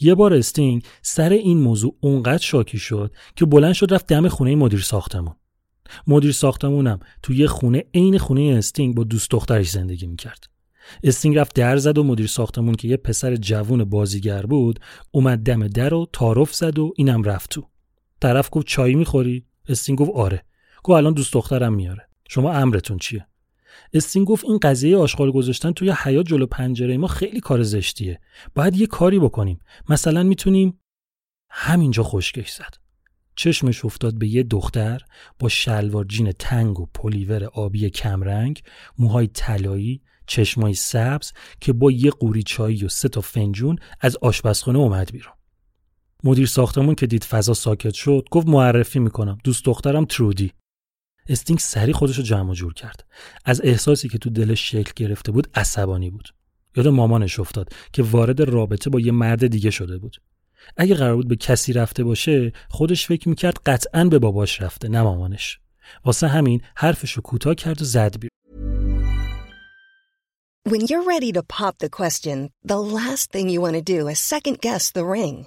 یه بار استینگ سر این موضوع اونقدر شاکی شد که بلند شد رفت دم خونه مدیر ساختمون. مدیر ساختمونم تو یه خونه عین خونه استینگ با دوست دخترش زندگی می‌کرد. استینگ رفت در زد و مدیر ساختمون که یه پسر جوون بازیگر بود، اومد دم در و تعارف زد و اینم رفت تو. طرف گفت چای می‌خوری؟ استینگ گفت آره. گفت الان دوست دخترم میاره. شما امرتون چیه؟ استینگ گفت این قضیه آشغال گذاشتن توی حیاط جلو پنجره ما خیلی کار زشتیه. باید یه کاری بکنیم. مثلا میتونیم همینجا خشکش زد. چشمش افتاد به یه دختر با شلوار جین تنگ و پلیور آبی کمرنگ، موهای طلایی، چشمای سبز که با یه قوری چای و 3 فنجون از آشپزخونه اومد بیرون. مدیر ساختمون که دید فضا ساکت شد، گفت معرفی میکنم. دوست دخترم ترودی. استینگ سریع خودش رو جمع و جور کرد. از احساسی که تو دلش شکل گرفته بود عصبانی بود. یاد مامانش افتاد که وارد رابطه با یه مرد دیگه شده بود. اگه قرار بود به کسی رفته باشه، خودش فکر میکرد قطعاً به باباش رفته، نه مامانش. واسه همین حرفش رو کوتاه کرد و زد بیرون. When you're ready to pop the question, the last thing you want to do is second guess the ring.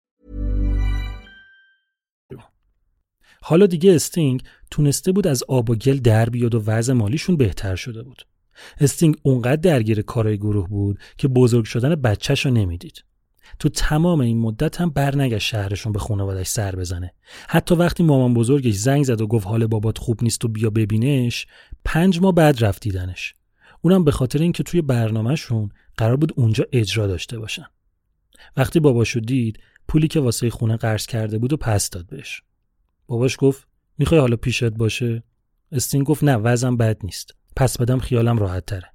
حالا دیگه استینگ تونسته بود از آب و گل در بیاد و وضع مالیشون بهتر شده بود. استینگ اونقدر درگیر کارهای گروه بود که بزرگ شدن بچه‌شو نمیدید. تو تمام این مدت هم برنگشت شهرشون به خانواده‌اش سر بزنه. حتی وقتی مامان بزرگش زنگ زد و گفت حال بابات خوب نیست و بیا ببینش، 5 ماه بعد رفت دیدنش. اونم به خاطر اینکه توی برنامه‌شون قرار بود اونجا اجرا داشته باشن. وقتی باباشو دید، پولی که واسه خونه قرض کرده بود و پس داد بهش. باباش گفت میخوای حالا پیشت باشه؟ استینگ گفت نه، وضعم بد نیست، پس بدم خیالم راحت تره.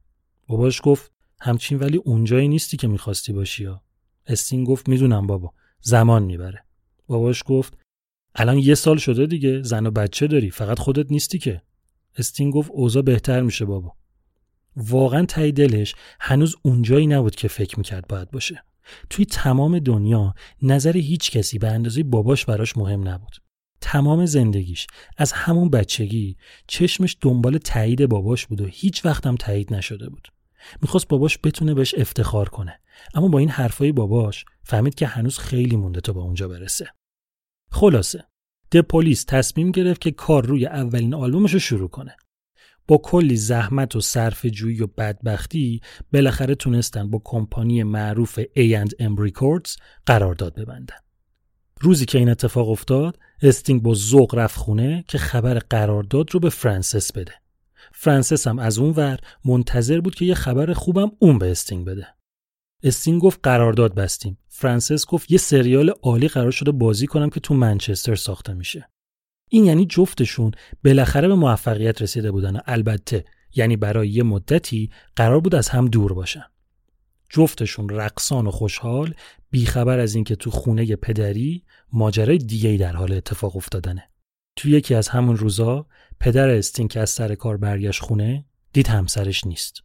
باباش گفت همچین، ولی اونجایی نیستی که میخواستی باشی یا؟ استینگ گفت میدونم بابا، زمان میبره. باباش گفت الان 1 سال شده دیگه، زن و بچه داری، فقط خودت نیستی که. استینگ گفت اوضاع بهتر میشه بابا. واقعا ته دلش هنوز اونجایی نبود که فکر میکرد باید باشه. توی تمام دنیا نظر هیچ کسی به اندازه باباش براش مهم نبود. تمام زندگیش از همون بچگی چشمش دنبال تایید باباش بود و هیچ وقت هم تایید نشده بود. میخواست باباش بتونه بهش افتخار کنه، اما با این حرفای باباش فهمید که هنوز خیلی مونده تا به اونجا برسه. خلاصه The Police تصمیم گرفت که کار روی اولین آلبومش رو شروع کنه. با کلی زحمت و صرفه‌جویی و بدبختی بالاخره تونستن با کمپانی معروف A&M Records قرارداد ببندن. روزی که این اتفاق افتاد، استینگ با ذوق رفت خونه که خبر قرارداد رو به فرانسیس بده. فرانسیس هم از اون ور منتظر بود که یه خبر خوبم اون به استینگ بده. استینگ گفت قرارداد بستیم. فرانسیس گفت یه سریال عالی قرار شده بازی کنم که تو منچستر ساخته میشه. این یعنی جفتشون بالاخره به موفقیت رسیده بودن، البته یعنی برای یه مدتی قرار بود از هم دور باشن. جفتشون رقصان و خوشحال، بیخبر از این که تو خونه پدری ماجرای دیگه‌ای در حال اتفاق افتادنه. تو یکی از همون روزا پدر استینگ که از سر کار برگشت خونه، دید همسرش نیست.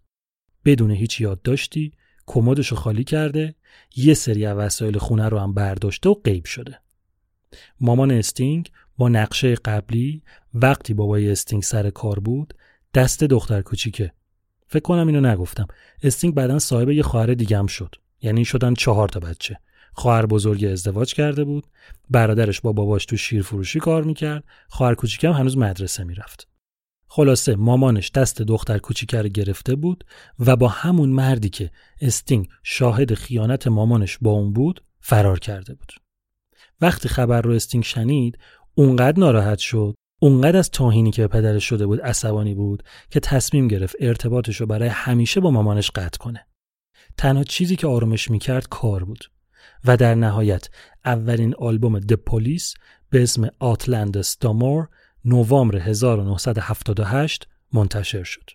بدون هیچ یادداشتی کمدشو خالی کرده، یه سری از وسایل خونه رو هم برداشته و غیب شده. مامان استینگ با نقشه قبلی وقتی بابای استینگ سر کار بود، دست دختر کوچیکه. فکر کنم اینو نگفتم. استینگ بعداً صاحب یه خواهر دیگه هم شد. یعنی شدن 4 تا بچه. خواهر بزرگ ازدواج کرده بود، برادرش با باباش تو شیرفروشی کار میکرد، خواهر کوچیکم هنوز مدرسه میرفت. خلاصه مامانش دست دختر کوچیکه رو گرفته بود و با همون مردی که استینگ شاهد خیانت مامانش با اون بود، فرار کرده بود. وقتی خبر رو استینگ شنید، اونقدر ناراحت شد، اونقدر از توهینی که به پدرش شده بود عصبانی بود که تصمیم گرفت ارتباطش رو برای همیشه با مامانش قطع کنه. تنها چیزی که آرومش میکرد کار بود و در نهایت اولین آلبوم The Police به اسم Outland Stamor نوامبر 1978 منتشر شد.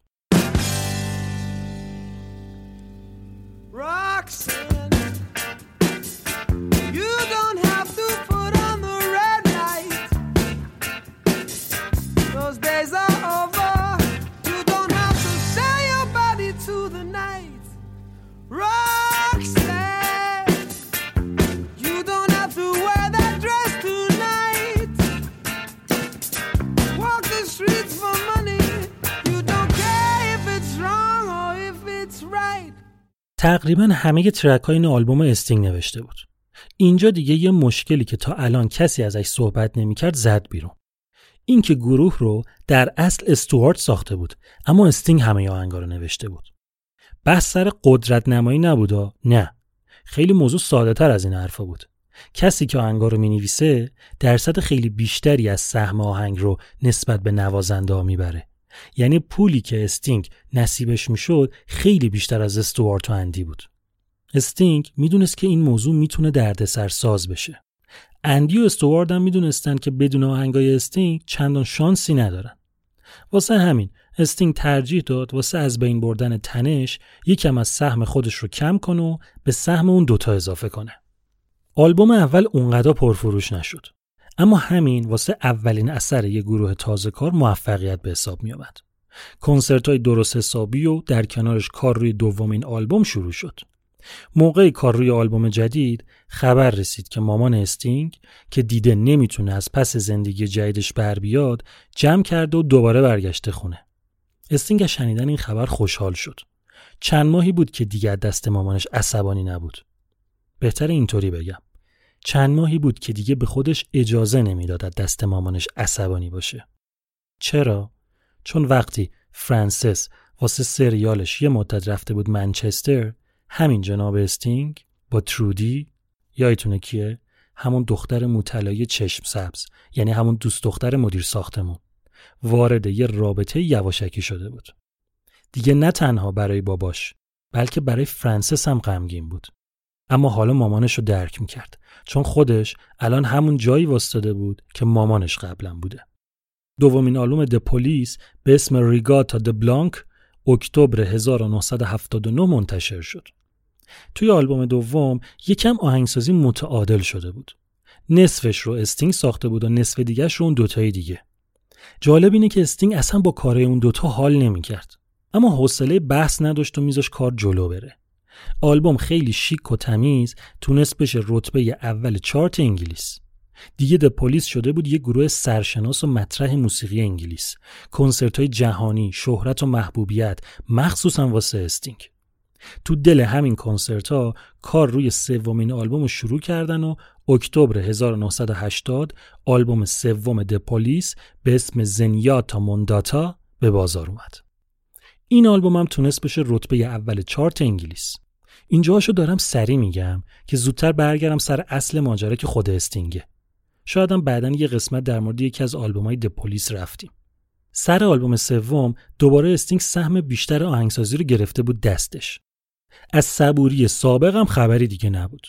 تقریباً همه ترک های این آلبوم استینگ نوشته بود. اینجا دیگه یه مشکلی که تا الان کسی ازش صحبت نمی‌کرد زد بیرون. این که گروه رو در اصل استوارت ساخته بود، اما استینگ همه آهنگا رو نوشته بود. بحث سر قدرت نمایی نبودا، نه. خیلی موضوع ساده‌تر از این حرفا بود. کسی که آهنگا رو می‌نویسه، درصد خیلی بیشتری از سهم آهنگ رو نسبت به نوازنده‌ها می‌بره. یعنی پولی که استینگ نصیبش میشد خیلی بیشتر از استوارت و اندی بود. استینگ میدونست که این موضوع میتونه دردسر ساز بشه. اندی و استوارت هم میدونستن که بدون آهنگای استینگ چندان شانسی ندارن. واسه همین استینگ ترجیح داد واسه از بین بردن تنش یکم از سهم خودش رو کم کنه و به سهم اون دوتا اضافه کنه. آلبوم اول اونقدر پرفروش نشد، اما همین واسه اولین اثر یه گروه تازه کار موفقیت به حساب می آمد. کنسرت‌های درست حسابی و در کنارش کار روی دومین آلبوم شروع شد. موقع کار روی آلبوم جدید خبر رسید که مامان استینگ که دیده نمیتونه از پس زندگی جدیدش بر بیاد، جمع کرده و دوباره برگشته خونه. استینگ شنیدن این خبر خوشحال شد. چند ماهی بود که دیگر دست مامانش عصبانی نبود. بهتر اینطوری بگم، چند ماهی بود که دیگه به خودش اجازه نمیداد دست مامانش عصبانی باشه. چرا؟ چون وقتی فرانسیس واسه سریالش یه مدت رفته بود منچستر، همین جناب استینگ با ترودی، یادتونه کیه؟ همون دختر مطلعه چشم سبز، یعنی همون دوست دختر مدیر ساختمون، وارد یه رابطه یواشکی شده بود. دیگه نه تنها برای باباش، بلکه برای فرانسیس هم غمگین بود. اما حالا مامانش رو درک میکرد، چون خودش الان همون جایی واسطاده بود که مامانش قبلا بوده. دومین آلبوم The Police به اسم ریگاتا د بلانک اکتبر 1979 منتشر شد. توی آلبوم دوم یکم آهنگسازی متعادل شده بود. نصفش رو استینگ ساخته بود و نصف دیگهش رو اون دوتای دیگه. جالب اینه که استینگ اصلا با کاره اون دوتا حال نمیکرد، اما حوصله بحث نداشت و میذاش کار جلو بره. آلبوم خیلی شیک و تمیز تونست بشه رتبه اول چارت انگلیس. دیگه The Police شده بود یه گروه سرشناس و مطرح موسیقی انگلیس، کنسرت‌های جهانی، شهرت و محبوبیت، مخصوصا واسه استینگ. تو دل همین کنسرت‌ها کار روی سومین آلبوم شروع کردن و اکتبر 1980 آلبوم سوم The Police به اسم زنیاتا مونداتا به بازار اومد. این آلبوم هم تونست بشه رتبه اول چارت انگلیس. اینجاشو دارم سری میگم که زودتر برگردم سر اصل ماجرا که خود استینگه. شاید هم بعدن یه قسمت در مورد یکی از آلبوم‌های The Police رفتیم. سر آلبوم سوم دوباره استینگ سهم بیشتر آهنگسازی رو گرفته بود دستش. از صبوری سابق هم خبری دیگه نبود.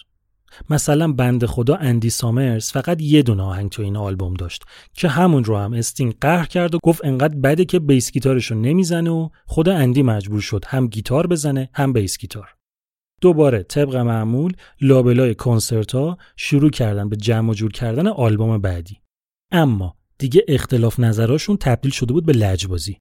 مثلا بند خدا اندی سامرز فقط یه دونه آهنگ تو این آلبوم داشت که همون رو هم استینگ قهر کرد و گفت انقدر بده که بیس گیتارشو نمیزنه و خود اندی مجبور شد هم گیتار بزنه هم بیس گیتار. دوباره طبق معمول لابلای کنسرت‌ها شروع کردن به جمع و جور کردن آلبوم بعدی. اما دیگه اختلاف نظراشون تبدیل شده بود به لجبازی.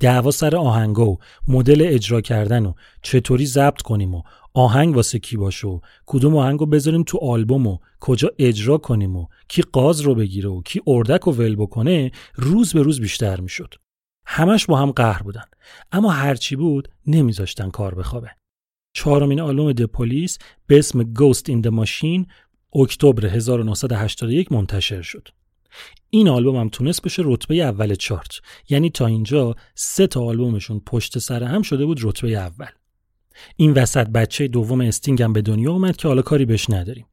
دعوا سر آهنگا و مدل اجرا کردن و چطوری ضبط کنیم و آهنگ واسه کی باشه و کدوم آهنگو بذاریم تو آلبوم و کجا اجرا کنیم و کی قاز رو بگیره و کی اردک و ول بکنه روز به روز بیشتر میشد. همش با هم قهر بودن، اما هرچی بود نمیذاشتن کار بخوابه. چهارمین آلبوم The Police به اسم Ghost in the Machine اکتبر 1981 منتشر شد. این آلبوم هم تونست بشه رتبه اول چارت، یعنی تا اینجا 3 تا آلبومشون پشت سر هم شده بود رتبه اول. این وسط بچه دوم استینگ هم به دنیا اومد که حالا کاری بهش نداریم.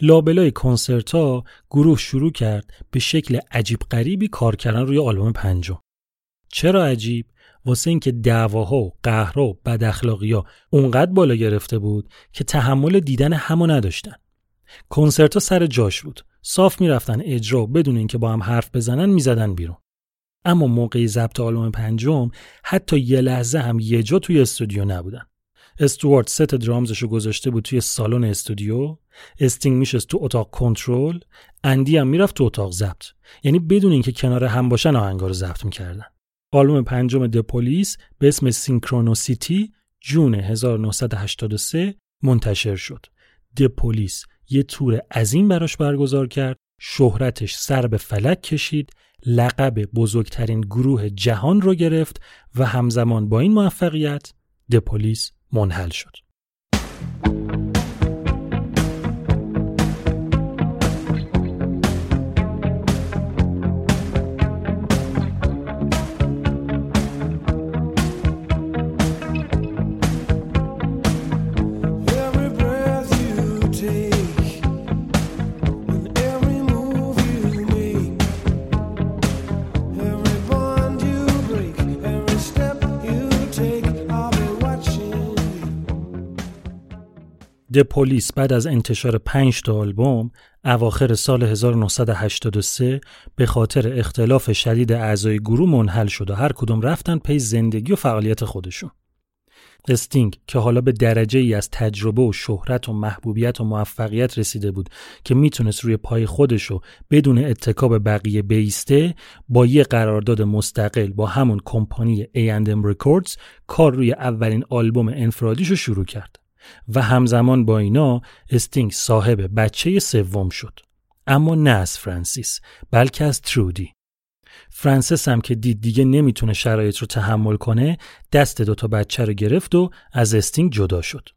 لابلای کنسرت ها گروه شروع کرد به شکل عجیب غریبی کار کردن روی آلبوم 5. چرا عجیب؟ واسه این که دعواها و قهرها و بداخلاقی‌ها اونقدر بالا گرفته بود که تحمل دیدن همو نداشتن. کنسرت‌ها سر جاش بود. صاف می‌رفتن اجرا، بدون اینکه با هم حرف بزنن می‌زدن بیرون. اما موقع ضبط آلبوم 5 حتی یه لحظه هم یه جا توی استودیو نبودن. استوارت ست درامزشو گذاشته بود توی سالن استودیو، استینگ میشست تو اتاق کنترل، اندی هم میرفت تو اتاق ضبط. یعنی بدون اینکه کنار هم باشن آهنگا رو ضبط می‌کردن. آلبوم 5 The Police به اسم Synchronicity جون 1983 منتشر شد. The Police یه تور عظیم براش برگزار کرد، شهرتش سر به فلک کشید، لقب بزرگترین گروه جهان رو گرفت و همزمان با این موفقیت The Police منحل شد. The Police بعد از انتشار 5 تا آلبوم اواخر سال 1983 به خاطر اختلاف شدید اعضای گروه منحل شد و هر کدوم رفتن پی زندگی و فعالیت خودشون. استینگ که حالا به درجه ای از تجربه و شهرت و محبوبیت و موفقیت رسیده بود که میتونست روی پای خودشو بدون اتکا به بقیه بیسته، با یه قرارداد مستقل با همون کمپانی A&M Records کار روی اولین آلبوم انفرادیشو شروع کرد. و همزمان با اینا استینگ صاحب بچه سوم شد، اما نه از فرانسیس بلکه از ترودی. فرانسیس هم که دید دیگه نمیتونه شرایط رو تحمل کنه، دست 2 تا بچه رو گرفت و از استینگ جدا شد.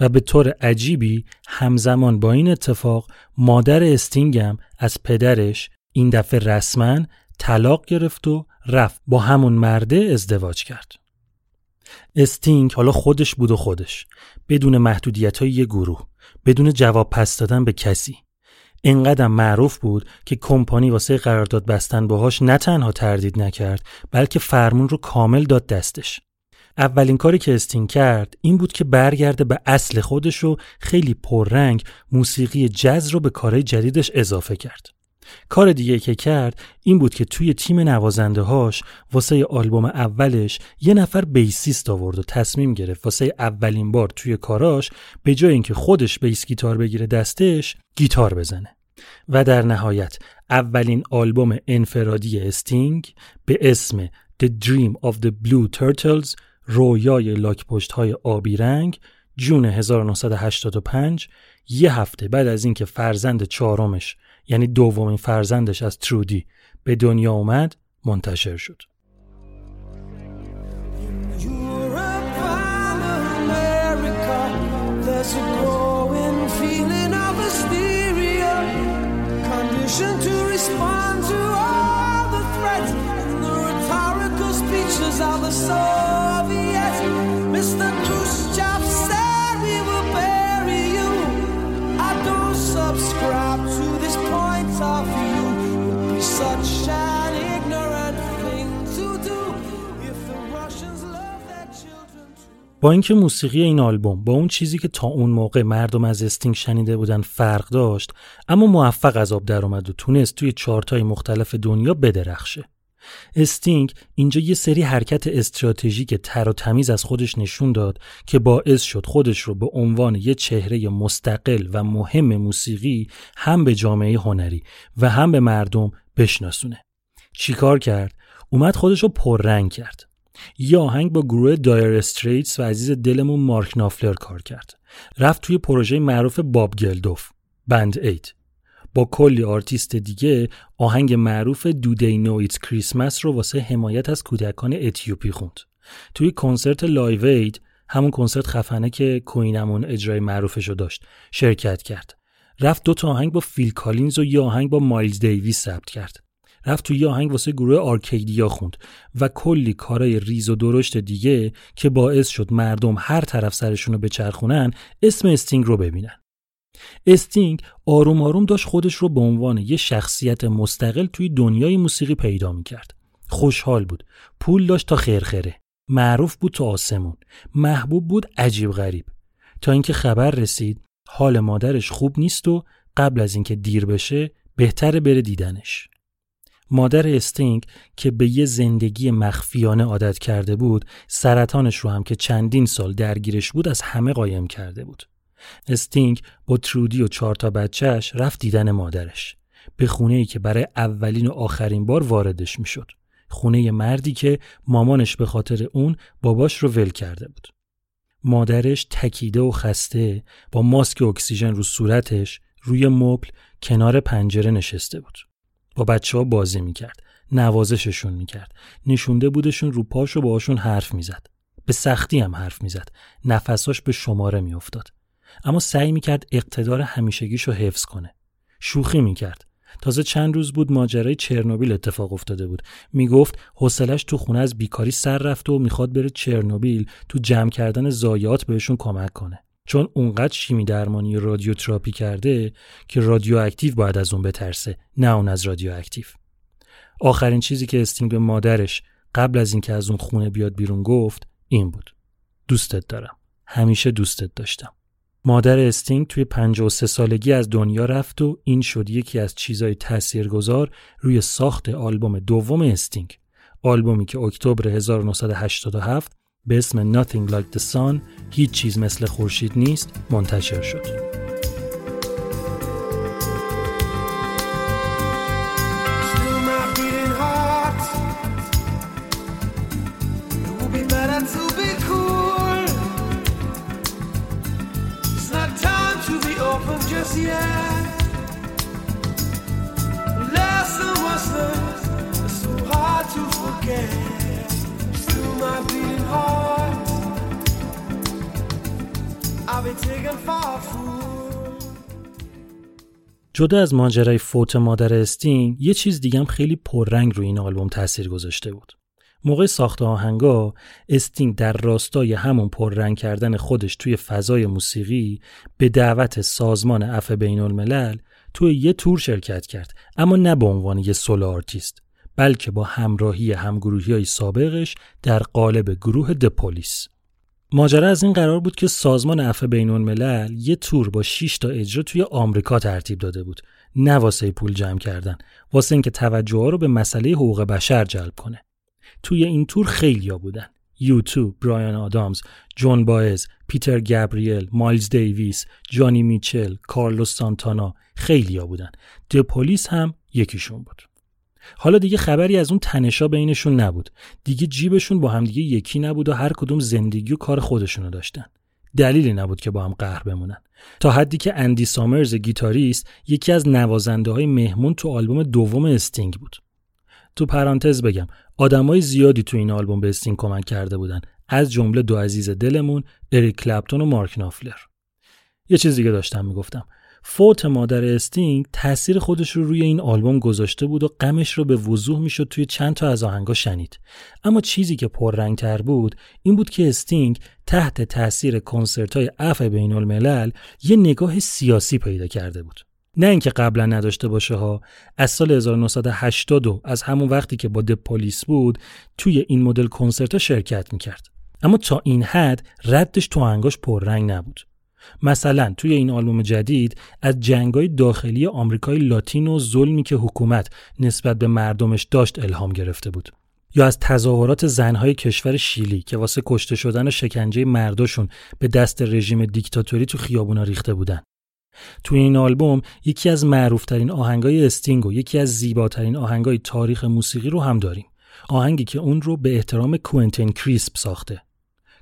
و به طور عجیبی همزمان با این اتفاق مادر استینگ هم از پدرش این دفعه رسما طلاق گرفت و رفت با همون مرده ازدواج کرد. استینگ حالا خودش بود و خودش، بدون محدودیت‌های یه گروه، بدون جواب پس دادن به کسی. اینقدر معروف بود که کمپانی واسه قرارداد بستن باهاش نه تنها تردید نکرد، بلکه فرمون رو کامل داد دستش. اولین کاری که استینگ کرد این بود که برگرده به اصل خودش و خیلی پررنگ موسیقی جاز رو به کارهای جدیدش اضافه کرد. کار دیگه که کرد این بود که توی تیم نوازنده‌هاش واسه آلبوم اولش یه نفر بیسیست آورد و تصمیم گرفت واسه اولین بار توی کاراش به جای اینکه خودش بیس گیتار بگیره دستش، گیتار بزنه. و در نهایت اولین آلبوم انفرادی استینگ به اسم The Dream of the Blue Turtles، رویای لاک‌پشت‌های آبی رنگ، جون 1985، یه هفته بعد از اینکه فرزند 4مش یعنی دومین فرزندش از ترودی، به دنیا اومد منتشر شد. با اینکه موسیقی این آلبوم با اون چیزی که تا اون موقع مردم از استینگ شنیده بودن فرق داشت، اما موفق از آب در اومد و تونست توی چارت‌های مختلف دنیا بدرخشه. استینگ اینجا یه سری حرکت استراتژیک تر و تمیز از خودش نشون داد که باعث شد خودش رو به عنوان یه چهره مستقل و مهم موسیقی هم به جامعه هنری و هم به مردم بشناسونه. چیکار کرد؟ اومد خودش رو پررنگ کرد. یه آهنگ با گروه دایر استریتس و عزیز دلمون مارک نافلر کار کرد. رفت توی پروژه معروف باب گلدوف، بند اید. با کلی آرتیست دیگه آهنگ معروف Do They Know It's Christmas رو واسه حمایت از کودکان اتیوپی خوند. توی کنسرت لایو اید، همون کنسرت خفنه که کوینمون اجرای معروفشو داشت، شرکت کرد. رفت 2 آهنگ با فیل کالینز و یه آهنگ با مایلز دیویس ثبت کرد. رفت توی یه آهنگ واسه گروه آرکادیا خوند و کلی کارای ریز و درشت دیگه که باعث شد مردم هر طرف سرشونو بچرخونن اسم استینگ رو ببینن. استینگ آروم آروم داشت خودش رو به عنوان یه شخصیت مستقل توی دنیای موسیقی پیدا می‌کرد. خوشحال بود، پول داشت تا خیرخره، معروف بود تا آسمون، محبوب بود عجیب غریب، تا اینکه خبر رسید حال مادرش خوب نیست و قبل از اینکه دیر بشه بهتره بره دیدنش. مادر استینگ که به یه زندگی مخفیانه عادت کرده بود، سرطانش رو هم که چندین سال درگیرش بود از همه قایم کرده بود. استینگ با ترودی و 4 بچهش رفت دیدن مادرش، به خونه‌ای که برای اولین و آخرین بار واردش میشد، خونه مردی که مامانش به خاطر اون باباش رو ول کرده بود. مادرش تکیده و خسته با ماسک اکسیژن رو صورتش روی مبل کنار پنجره نشسته بود. با بچه‌ها بازی می‌کرد، نوازششون می‌کرد، نشونده بودشون رو پاشو باهاشون حرف می‌زد. به سختی هم حرف می‌زد، نفساش به شماره می‌افتاد. اما سعی می‌کرد اقتدار همیشگیشو حفظ کنه. شوخی می‌کرد. تازه چند روز بود ماجرای چرنوبیل اتفاق افتاده بود. میگفت حوصله‌اش تو خونه از بیکاری سر رفته و می‌خواد بره چرنوبیل تو جمع کردن ضایعات بهشون کمک کنه. چون اونقدر شیمی درمانی رادیوتراپی کرده که رادیواکتیو باید از اون بترسه، نه اون از رادیواکتیو. آخرین چیزی که استینگ به مادرش قبل از اینکه از اون خونه بیاد بیرون گفت این بود: دوستت دارم، همیشه دوستت داشتم. مادر استینگ توی 53 سالگی از دنیا رفت و این شد یکی از چیزای تاثیرگذار روی ساخت آلبوم دوم استینگ، آلبومی که اکتبر 1987 به اسم Nothing Like the Sun، هیچ چیز مثل خورشید نیست، منتشر شد. جدا از ماجرای فوت مادر استینگ، یه چیز دیگه هم خیلی پررنگ روی این آلبوم تاثیر گذاشته بود. موقع ساخت آهنگا، استینگ در راستای همون پررنگ کردن خودش توی فضای موسیقی به دعوت سازمان عفو بین‌الملل توی یه تور شرکت کرد، اما نه به عنوان یه سولو آرتیست، بلکه با همراهی همگروهیای سابقش در قالب گروه د پلیس. ماجرا از این قرار بود که سازمان عفو بین‌الملل یه تور با 6 اجرا توی آمریکا ترتیب داده بود، نه واسه پول جمع کردن، واسه اینکه توجه‌ها رو به مسئله حقوق بشر جلب کنه. توی این تور خیلیا بودن: یوتو، برایان آدامز، جون باز، پیتر گابریل، مایلز دیویس، جانی میچل، کارلوس سانتانا، خیلیا بودن. د پلیس هم یکیشون بود. حالا دیگه خبری از اون تنشا بینشون نبود. دیگه جیبشون با همدیگه یکی نبود و هر کدوم زندگی و کار خودشونو داشتن. دلیلی نبود که با هم قهر بمونن، تا حدی که اندی سامرز گیتاریست یکی از نوازنده‌های مهمون تو آلبوم دوم استینگ بود. تو پرانتز بگم آدمای زیادی تو این آلبوم به استینگ کمک کرده بودن، از جمله دو عزیز دلمون اریک کلپتون و مارک نافلر. یه چیز دیگه داشتم میگفتم، فوت مادر استینگ تأثیر خودش رو روی این آلبوم گذاشته بود و غمش رو به وضوح میشد توی چند تا از آهنگا شنید. اما چیزی که پررنگ‌تر بود این بود که استینگ تحت تأثیر کنسرت‌های عفو بین‌الملل یه نگاه سیاسی پیدا کرده بود. نه اینکه قبلا نداشته باشه ها، از سال 1982 از همون وقتی که با د پلیس بود توی این مدل کنسرت‌ها شرکت می‌کرد. اما تا این حد ردش تو آهنگاش پررنگ نبود. مثلا توی این آلبوم جدید از جنگ‌های داخلی آمریکای لاتین و ظلمی که حکومت نسبت به مردمش داشت الهام گرفته بود، یا از تظاهرات زن‌های کشور شیلی که واسه کشته شدن و شکنجه مرداشون به دست رژیم دیکتاتوری تو خیابونا ریخته بودن. توی این آلبوم یکی از معروفترین آهنگای استینگ و یکی از زیباترین آهنگای تاریخ موسیقی رو هم داریم، آهنگی که اون رو به احترام کوئنتین کریسپ ساخته.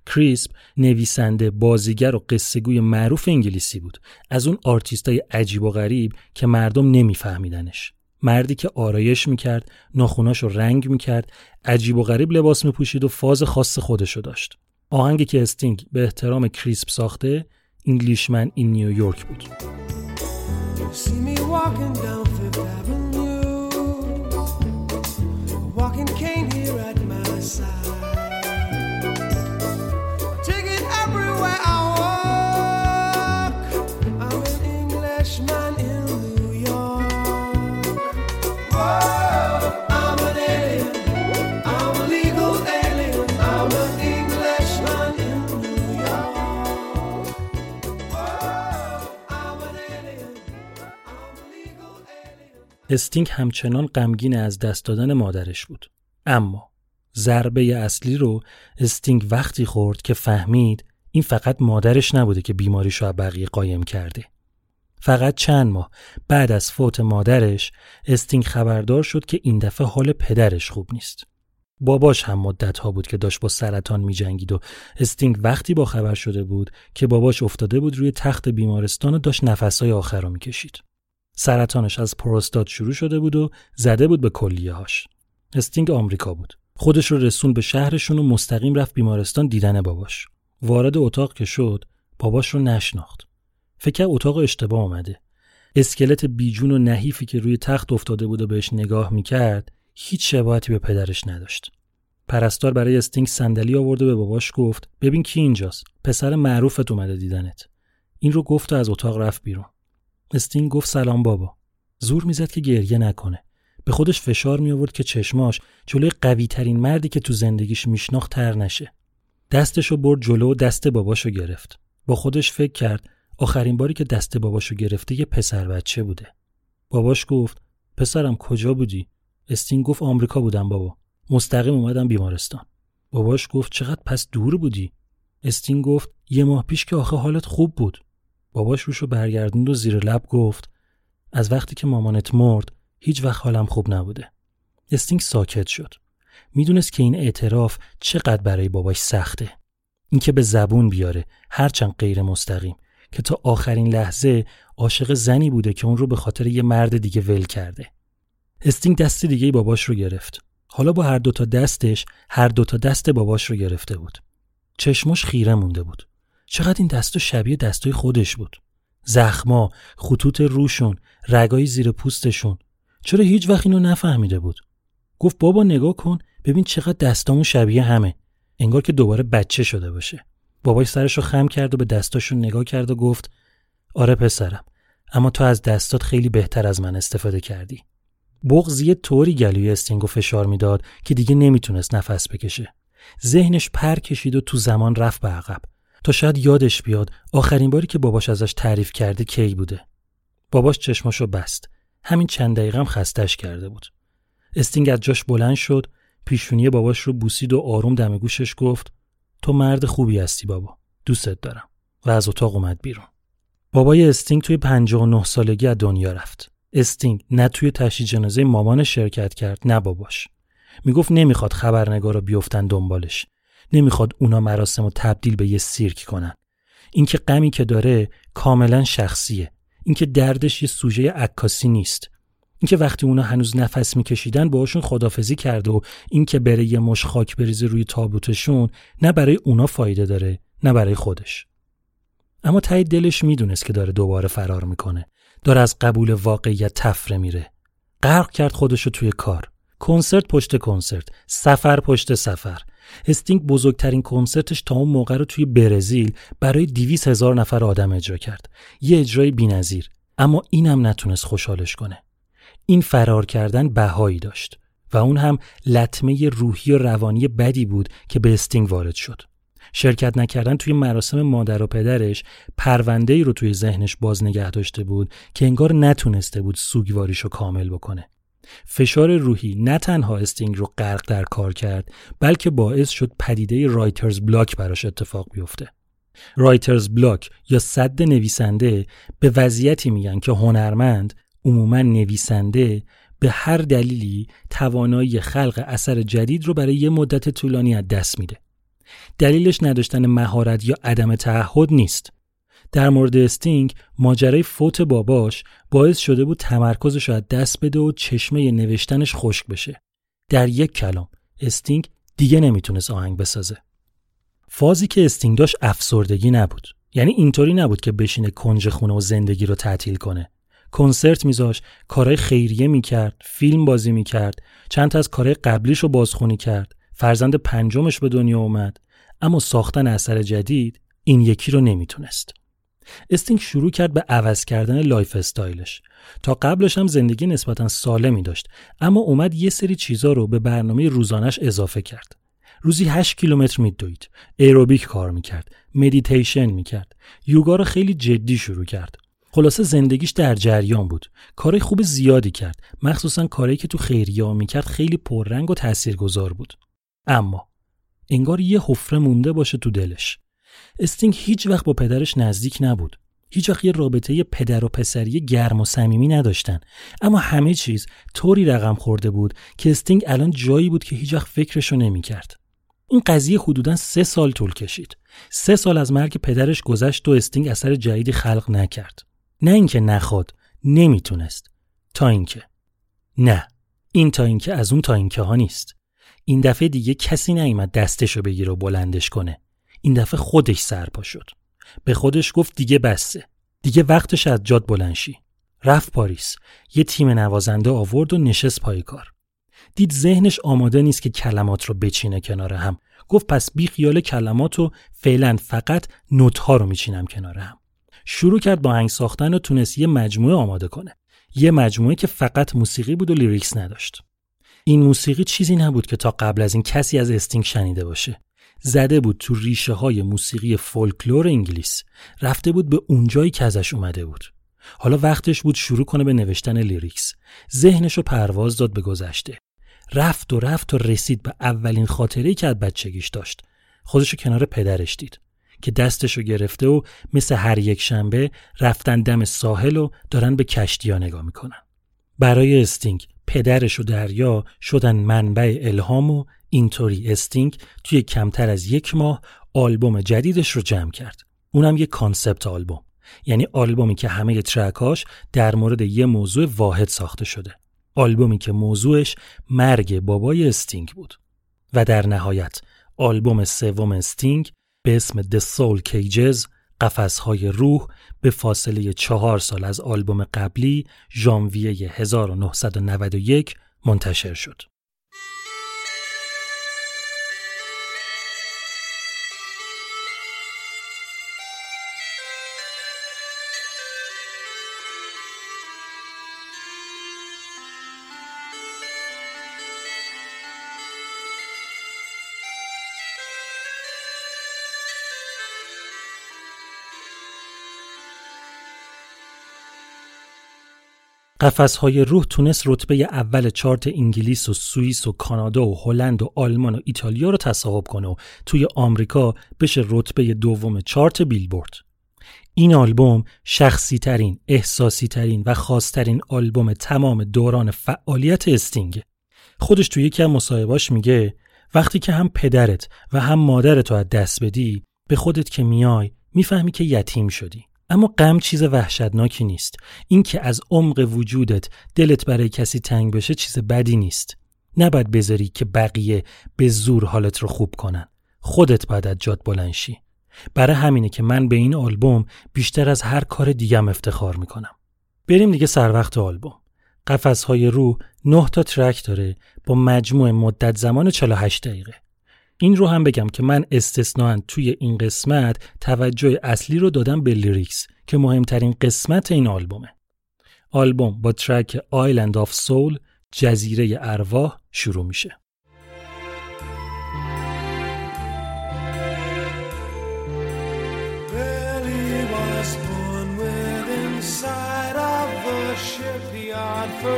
کریسپ نویسنده، بازیگر و قصه‌گوی معروف انگلیسی بود، از اون آرتیستای عجیب و غریب که مردم نمیفهمیدنش، مردی که آرایش میکرد، ناخوناشو رنگ میکرد، عجیب و غریب لباس میپوشید و فاز خاص خودشو داشت. آهنگی که استینگ به احترام کریسپ ساخته، انگلیشمن این نیویورک بود. استینگ همچنان غمگین از دست دادن مادرش بود، اما ضربه اصلی رو استینگ وقتی خورد که فهمید این فقط مادرش نبوده که بیماریشو از بقیه قایم کرده. فقط چند ماه بعد از فوت مادرش استینگ خبردار شد که این دفعه حال پدرش خوب نیست. باباش هم مدت‌ها بود که داشت با سرطان می‌جنگید و استینگ وقتی با خبر شده بود که باباش افتاده بود روی تخت بیمارستان و داشت نفس‌های آخر رو می‌کشید. سرطانش از پروستات شروع شده بود و زده بود به کلیه‌هاش. استینگ آمریکا بود. خودش رو رسوند به شهرشون و مستقیم رفت بیمارستان دیدن باباش. وارد اتاق که شد، باباش رو نشناخت. فکر اتاق اشتباه اومده. اسکلت بیجون و نحیفی که روی تخت افتاده بود و بهش نگاه میکرد، هیچ شباهتی به پدرش نداشت. پرستار برای استینگ صندلی آورد و به باباش گفت: "ببین کی اینجاست؟ پسر معروفت اومده دیدنت." این رو گفت و از اتاق رفت بیرون. استینگ گفت: "سلام بابا." زور میزد که گریه نکنه. به خودش فشار می آورد که چشماش جلوی قوی ترین مردی که تو زندگیش میشناخت تر نشه. دستشو برد جلو و دست باباشو گرفت. با خودش فکر کرد آخرین باری که دست باباشو گرفته یه پسر بچه بوده. باباش گفت: "پسرم کجا بودی؟" استینگ گفت: "آمریکا بودم بابا. مستقیم اومدم بیمارستان." باباش گفت: "چقدر پس دور بودی؟" استینگ گفت: "یه ماه پیش که آخه حالت خوب بود." باباش روشو برگردوند و زیر لب گفت: "از وقتی که مامانت مرد هیچ وقت حالم خوب نبوده." استینگ ساکت شد. میدونست که این اعتراف چقدر برای باباش سخته. اینکه به زبون بیاره، هرچند غیر مستقیم، که تا آخرین لحظه عاشق زنی بوده که اون رو به خاطر یه مرد دیگه ول کرده. استینگ دست دیگه باباش رو گرفت. حالا با هر دوتا دستش، هر دوتا دست باباش رو گرفته بود. چشمش خیره مونده بود. چقدر این دستو شبیه دستای خودش بود. زخما، خطوط روشون، رگای زیر پوستشون. چرا هیچ وقت اینو نفهمیده بود؟ گفت: "بابا نگاه کن، ببین چقدر دستامون شبیه همه." انگار که دوباره بچه شده باشه. باباش سرشو خم کرد و به دستاشون نگاه کرد و گفت: "آره پسرم، اما تو از دستات خیلی بهتر از من استفاده کردی." بغض یه طوری گلوی استینگو فشار میداد که دیگه نمیتونست نفس بکشه. ذهنش پر کشید و تو زمان رفت به عقب. تا شاید یادش بیاد آخرین باری که باباش ازش تعریف کرده کی بوده. باباش چشماشو بست. همین چند دقیقه هم خستش کرده بود. استینگ از جاش بلند شد، پیشونی باباش رو بوسید و آروم دم گوشش گفت: "تو مرد خوبی هستی بابا. دوستت دارم." و از اتاق اومد بیرون. بابای استینگ توی 59 سالگی از دنیا رفت. استینگ نه توی تشییع جنازه مامانش شرکت کرد، نه باباش. میگفت نمیخواد خبرنگارا بیافتن دنبالش. نمیخواد اونا مراسمو تبدیل به یه سیرک کنن. اینکه غمی که داره کاملا شخصیه، اینکه دردش یه سوژه عکاسی نیست، اینکه وقتی اونا هنوز نفس میکشیدن باهاشون خدافظی کرده و اینکه بره یه مش خاک بریزه روی تابوتشون نه برای اونا فایده داره نه برای خودش. اما ته دلش میدونست که داره دوباره فرار میکنه، داره از قبول واقعیت تفره میره. غرق کرد خودشو توی کار، کنسرت پشت کنسرت، سفر پشت سفر. استینگ بزرگترین کنسرتش تا اون موقع رو توی برزیل برای 200,000 نفر آدم اجرا کرد، یه اجرای بی‌نظیر. اما اینم نتونست خوشحالش کنه. این فرار کردن بهایی داشت و اون هم لطمه روحی و روانی بدی بود که به استینگ وارد شد. شرکت نکردن توی مراسم مادر و پدرش پرونده‌ای رو توی ذهنش باز نگه داشته بود که انگار نتونسته بود سوگواریشو کامل بکنه. فشار روحی نه تنها استینگ رو غرق در کار کرد، بلکه باعث شد پدیده رایترز بلاک براش اتفاق بیفته. رایترز بلاک یا سد نویسنده به وضعیتی میگن که هنرمند، عموماً نویسنده، به هر دلیلی توانایی خلق اثر جدید رو برای یه مدت طولانی از دست میده. دلیلش نداشتن مهارت یا عدم تعهد نیست. در مورد استینگ ماجرای فوت باباش باعث شده بود تمرکزش رو از دست بده و چشمه نوشتنش خشک بشه. در یک کلام استینگ دیگه نمیتونست آهنگ بسازه. فازی که استینگ داشت افسردگی نبود. یعنی اینطوری نبود که بشینه کنج خونه و زندگی رو تعطیل کنه. کنسرت میذاشت، کارهای خیریه میکرد، فیلم بازی میکرد، چند تا از کارهای قبلیش رو بازخونی کرد، فرزند پنجمش به دنیا اومد. اما ساختن اثر جدید این یکی رو نمیتونست. استینگ شروع کرد به عوض کردن لایف استایلش. تا قبلش هم زندگی نسبتاً سالمی داشت، اما اومد یه سری چیزا رو به برنامه روزانش اضافه کرد. روزی 8 کیلومتر میدوید، ایروبیک کار میکرد، مدیتیشن میکرد، یوگا رو خیلی جدی شروع کرد. خلاصه زندگیش در جریان بود. کارهای خوب زیادی کرد، مخصوصاً کارهایی که تو خیریه میکرد خیلی پررنگ و تاثیرگذار بود. اما انگار یه حفره مونده باشه تو دلش. استینگ هیچ وقت با پدرش نزدیک نبود. هیچ وقت یه رابطه پدر و پسری گرم و صمیمی نداشتن. اما همه چیز طوری رقم خورده بود که استینگ الان جایی بود که هیچ وقت فکرشو نمی‌کرد. این قضیه حدوداً 3 سال طول کشید. 3 سال از مرگ پدرش گذشت و استینگ اثر جدیدی خلق نکرد. نه اینکه نخواد، نمیتونست. تا اینکه نه، این تا اینکه از اون تا اینکه ها نیست. این دفعه دیگه کسی نیامد دستشو بگیره و بلندش کنه. این دفعه خودش سرپا شد. به خودش گفت دیگه بسه. دیگه وقتش از جاد بلند شی. رفت پاریس. یه تیم نوازنده آورد و نشست پای کار. دید ذهنش آماده نیست که کلمات رو بچینه کنار هم. گفت پس بی خیال کلمات و فعلا فقط نوت‌ها رو میچینم کنار هم. شروع کرد با آهنگ ساختن و تونست یه مجموعه آماده کنه. یه مجموعه که فقط موسیقی بود و لیریکس نداشت. این موسیقی چیزی نبود که تا قبل از این کسی از استینگ شنیده باشه. زده بود تو ریشه های موسیقی فولکلور انگلیس، رفته بود به اونجایی که ازش اومده بود. حالا وقتش بود شروع کنه به نوشتن لیریکس. ذهنشو پرواز داد به گذشته. رفت و رسید به اولین خاطره‌ای که از بچگیش داشت. خودشو کنار پدرش دید که دستشو گرفته و مثل هر یک شنبه رفتن دم ساحل و دارن به کشتی‌ها نگاه میکنن. برای استینگ پدرش و دریا شدن منبع الهام و اینطوری استینگ توی کمتر از 1 ماه آلبوم جدیدش رو جمع کرد. اونم یه کانسپت آلبوم، یعنی آلبومی که همه ترکاش در مورد یه موضوع واحد ساخته شده. آلبومی که موضوعش مرگ بابای استینگ بود. و در نهایت آلبوم 3 استینگ به اسم The Soul Cages، قفس‌های روح، به فاصله 4 سال از آلبوم قبلی، ژانویه 1991 منتشر شد. قفس‌های روح تونست رتبه اول چارت انگلیس و سوئیس و کانادا و هلند و آلمان و ایتالیا رو تصاحب کنه و توی آمریکا بشه رتبه دوم چارت بیلبورد. این آلبوم شخصی ترین، احساسی ترین و خاص ترین آلبوم تمام دوران فعالیت استینگ. خودش توی یکی از مصاحبه‌هاش میگه وقتی که هم پدرت و هم مادرت رو از دست بدی، به خودت که میای میفهمی که یتیم شدی. اما غم چیز وحشتناکی نیست. این که از عمق وجودت دلت برای کسی تنگ بشه چیز بدی نیست. نباید بذاری که بقیه به زور حالت رو خوب کنن. خودت باید از جات بلند شی. برای همینه که من به این آلبوم بیشتر از هر کار دیگم افتخار میکنم. بریم دیگه سر وقت آلبوم. قفس‌های رو 9 تا ترک داره با مجموع مدت زمان 48 دقیقه. این رو هم بگم که من استثناً توی این قسمت توجه اصلی رو دادم به لیریکس که مهمترین قسمت این آلبومه. آلبوم با ترک Island of Souls، جزیره ارواح، شروع میشه.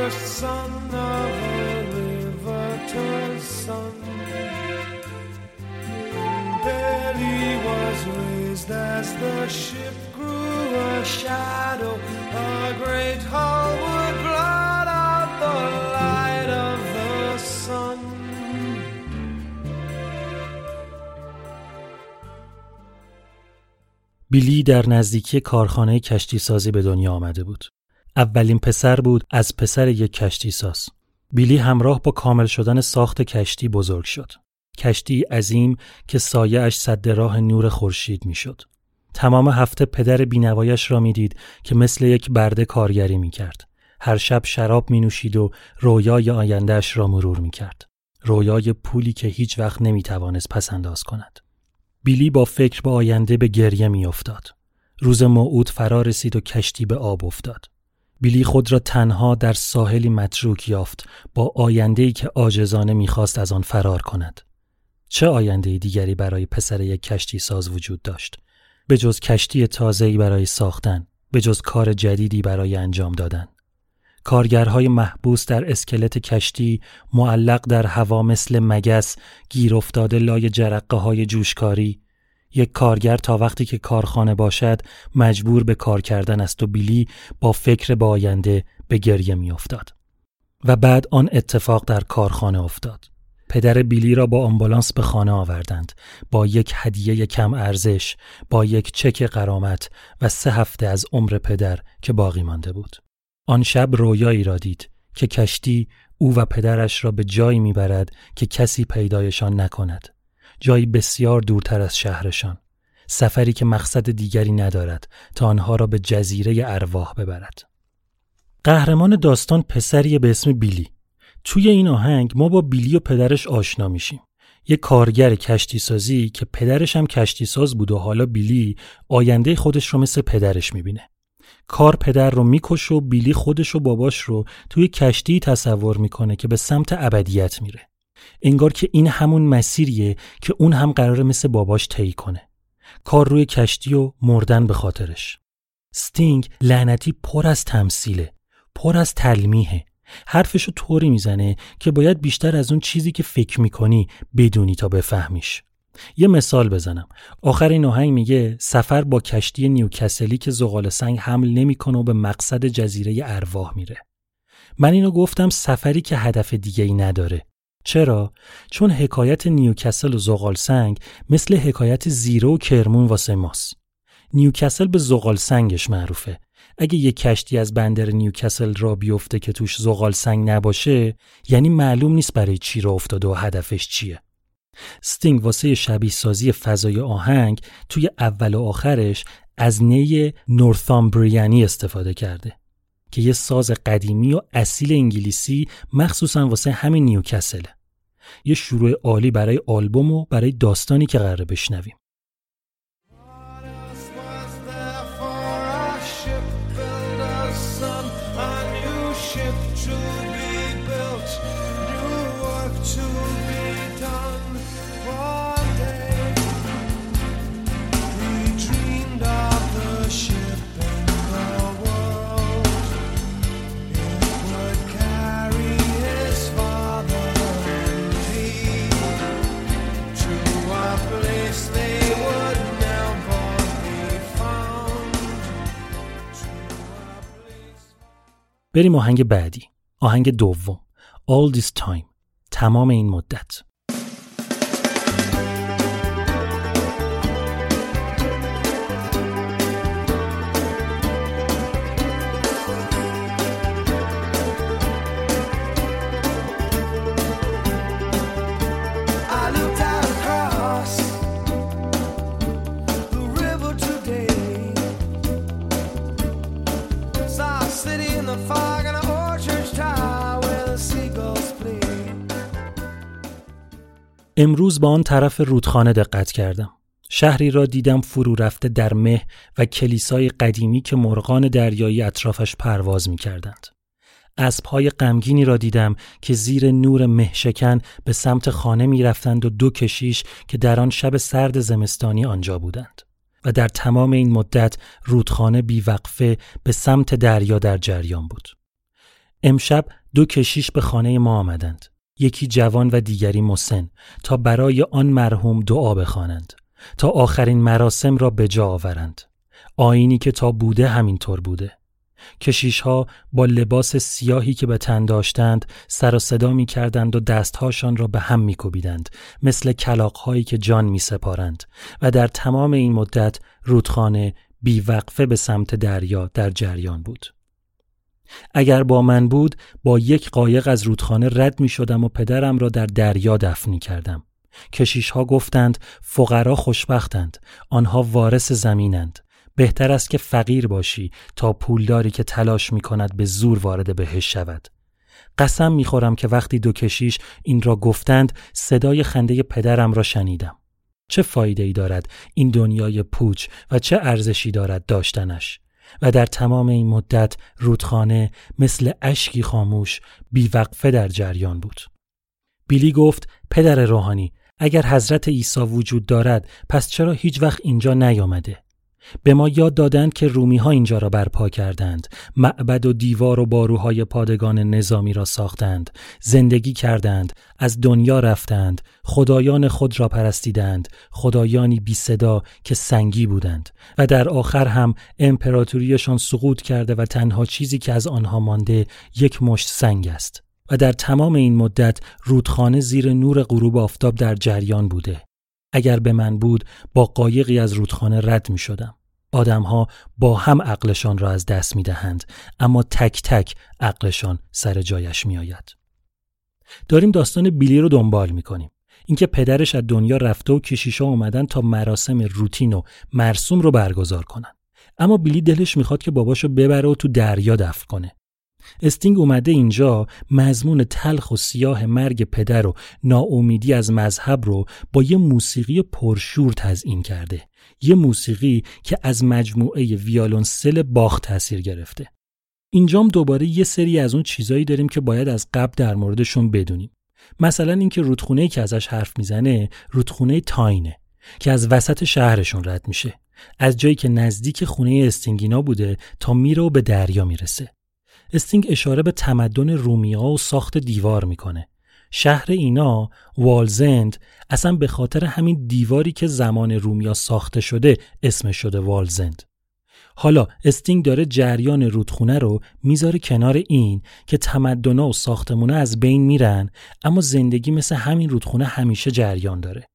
First son of a liver-turned son. Belly was raised as the ship grew a shadow. A great hull would blot out the light of the sun. بیلی در نزدیکی کارخانه کشتی سازی به دنیا آمده بود. اولین پسر بود از پسر یک کشتی ساز. بیلی همراه با کامل شدن ساخت کشتی بزرگ شد. کشتی عظیم که سایه اش سد راه نور خورشید میشد. تمام هفته پدر بینوایش را میدید که مثل یک برده کارگری میکرد. هر شب شراب مینوشید و رویای آیندهش را مرور میکرد. رویای پولی که هیچ وقت نمیتوانست پس انداز کند. بیلی با فکر به آینده به گریه میافتاد. روز موعود فرا رسید و کشتی به آب افتاد. بیلی خود را تنها در ساحلی متروک یافت با آینده‌ای که عاجزانه می‌خواست از آن فرار کند. چه آینده‌ای دیگری برای پسر یک کشتی ساز وجود داشت؟ به جز کشتی تازه‌ای برای ساختن، به جز کار جدیدی برای انجام دادن. کارگرهای محبوس در اسکلت کشتی، معلق در هوا مثل مگس، گیر افتاده لای جرقه‌های جوشکاری. یک کارگر تا وقتی که کارخانه باشد مجبور به کار کردن است و بیلی با فکر به آینده به گریه می افتاد. و بعد آن اتفاق در کارخانه افتاد. پدر بیلی را با آمبولانس به خانه آوردند، با یک هدیه کم ارزش، با یک چک غرامت و 3 هفته از عمر پدر که باقی مانده بود. آن شب رویایی را دید که کشتی او و پدرش را به جایی می برد که کسی پیدایشان نکند. جایی بسیار دورتر از شهرشان، سفری که مقصد دیگری ندارد تا آنها را به جزیره ارواح ببرد. قهرمان داستان پسری به اسم بیلی. توی این آهنگ ما با بیلی و پدرش آشنا میشیم. یک کارگر کشتی سازی که پدرش هم کشتی ساز بود و حالا بیلی آینده خودش رو مثل پدرش میبینه. کار پدر رو میکشه و بیلی خودش و باباش رو توی کشتی تصور میکنه که به سمت ابدیت میره. انگار که این همون مسیریه که اون هم قراره مثل باباش طی کنه. کار روی کشتی و مردن به خاطرش. استینگ لعنتی پر از تمثیله، پر از تلمیحه. حرفشو طوری میزنه که باید بیشتر از اون چیزی که فکر میکنی بدونی تا بفهمیش. یه مثال بزنم. آخر این آهنگ میگه سفر با کشتی نیوکاسلی که زغال سنگ حمل نمیکنه و به مقصد جزیره ارواح میره. من اینو گفتم سفری که هدف دیگه‌ای نداره. چرا؟ چون حکایت نیوکاسل و زغالسنگ مثل حکایت زیره و کرمون واسه ماست. نیوکاسل به زغالسنگش معروفه. اگه یک کشتی از بندر نیوکاسل را بیفته که توش زغالسنگ نباشه، یعنی معلوم نیست برای چی را افتاده و هدفش چیه. استینگ واسه شبیه سازی فضای آهنگ توی اول و آخرش از نی نورثامبریانی استفاده کرده که یه ساز قدیمی و اصیل انگلیسی مخصوصاً واسه همین نیوکاسله. یه شروع عالی برای آلبوم و برای داستانی که قراره بشنویم. بریم آهنگ بعدی، آهنگ دوم، All This Time، تمام این مدت. امروز با آن طرف رودخانه دقت کردم. شهری را دیدم فرو رفته در مه و کلیسای قدیمی که مرغان دریایی اطرافش پرواز می‌کردند. اسب‌های غمگینی را دیدم که زیر نور مهشکن به سمت خانه می‌رفتند و دو کشیش که در آن شب سرد زمستانی آنجا بودند. و در تمام این مدت رودخانه بیوقفه به سمت دریا در جریان بود. امشب دو کشیش به خانه ما آمدند. یکی جوان و دیگری مسن تا برای آن مرحوم دعا بخوانند، تا آخرین مراسم را به جا آورند. آیینی که تا بوده همینطور بوده. کشیش‌ها با لباس سیاهی که به تن داشتند سر و صدا می‌کردند و دست‌هاشان را به هم می‌کوبیدند، مثل کلاغ‌هایی که جان می‌سپارند. و در تمام این مدت رودخانه بیوقفه به سمت دریا در جریان بود. اگر با من بود با یک قایق از رودخانه رد می شدم و پدرم را در دریا دفن می کردم. کشیش ها گفتند فقرا خوشبختند، آنها وارث زمینند، بهتر است که فقیر باشی تا پولداری که تلاش می کند به زور وارد بهش شود. قسم می خورم که وقتی دو کشیش این را گفتند صدای خنده پدرم را شنیدم. چه فایده ای دارد این دنیای پوچ و چه ارزشی دارد داشتنش؟ و در تمام این مدت رودخانه مثل اشکی خاموش بیوقفه در جریان بود. بیلی گفت پدر روحانی، اگر حضرت عیسی وجود دارد پس چرا هیچ وقت اینجا نیامده؟ به ما یاد دادند که رومی ها اینجا را برپا کردند، معبد و دیوار و باروهای پادگان نظامی را ساختند، زندگی کردند، از دنیا رفتند، خدایان خود را پرستیدند، خدایانی بی صدا که سنگی بودند و در آخر هم امپراتوریشان سقوط کرده و تنها چیزی که از آنها مانده یک مشت سنگ است. و در تمام این مدت رودخانه زیر نور غروب آفتاب در جریان بوده. اگر به من بود با قایقی از رودخانه رد می شدم. آدم‌ها با هم عقلشان را از دست می‌دهند، اما تک تک عقلشان سر جایش می‌آید. داریم داستان بیلی رو دنبال می‌کنیم. اینکه پدرش از دنیا رفته و کشیشا اومدن تا مراسم روتین و مرسوم رو برگزار کنن. اما بیلی دلش می‌خواد که باباشو ببره و تو دریا دفن کنه. استینگ اومده اینجا مضمون تلخ و سیاه مرگ پدر و ناامیدی از مذهب رو با یه موسیقی پرشور تزیین کرده، یه موسیقی که از مجموعه ویالونسل باخ تأثیر گرفته. اینجام دوباره یه سری از اون چیزایی داریم که باید از قبل در موردشون بدونیم، مثلا اینکه رودخونه‌ای که ازش حرف میزنه رودخونه تاینه که از وسط شهرشون رد میشه، از جایی که نزدیک خونه استینگینا بوده تا میره و به دریا میرسه. استینگ اشاره به تمدن رومی‌ها و ساخت دیوار میکنه. شهر اینا والزند اصلا به خاطر همین دیواری که زمان رومی‌ها ساخته شده اسم شده والزند. حالا استینگ داره جریان رودخونه رو میذاره کنار این که تمدن‌ها و ساختمونا از بین میرن، اما زندگی مثل همین رودخونه همیشه جریان داره.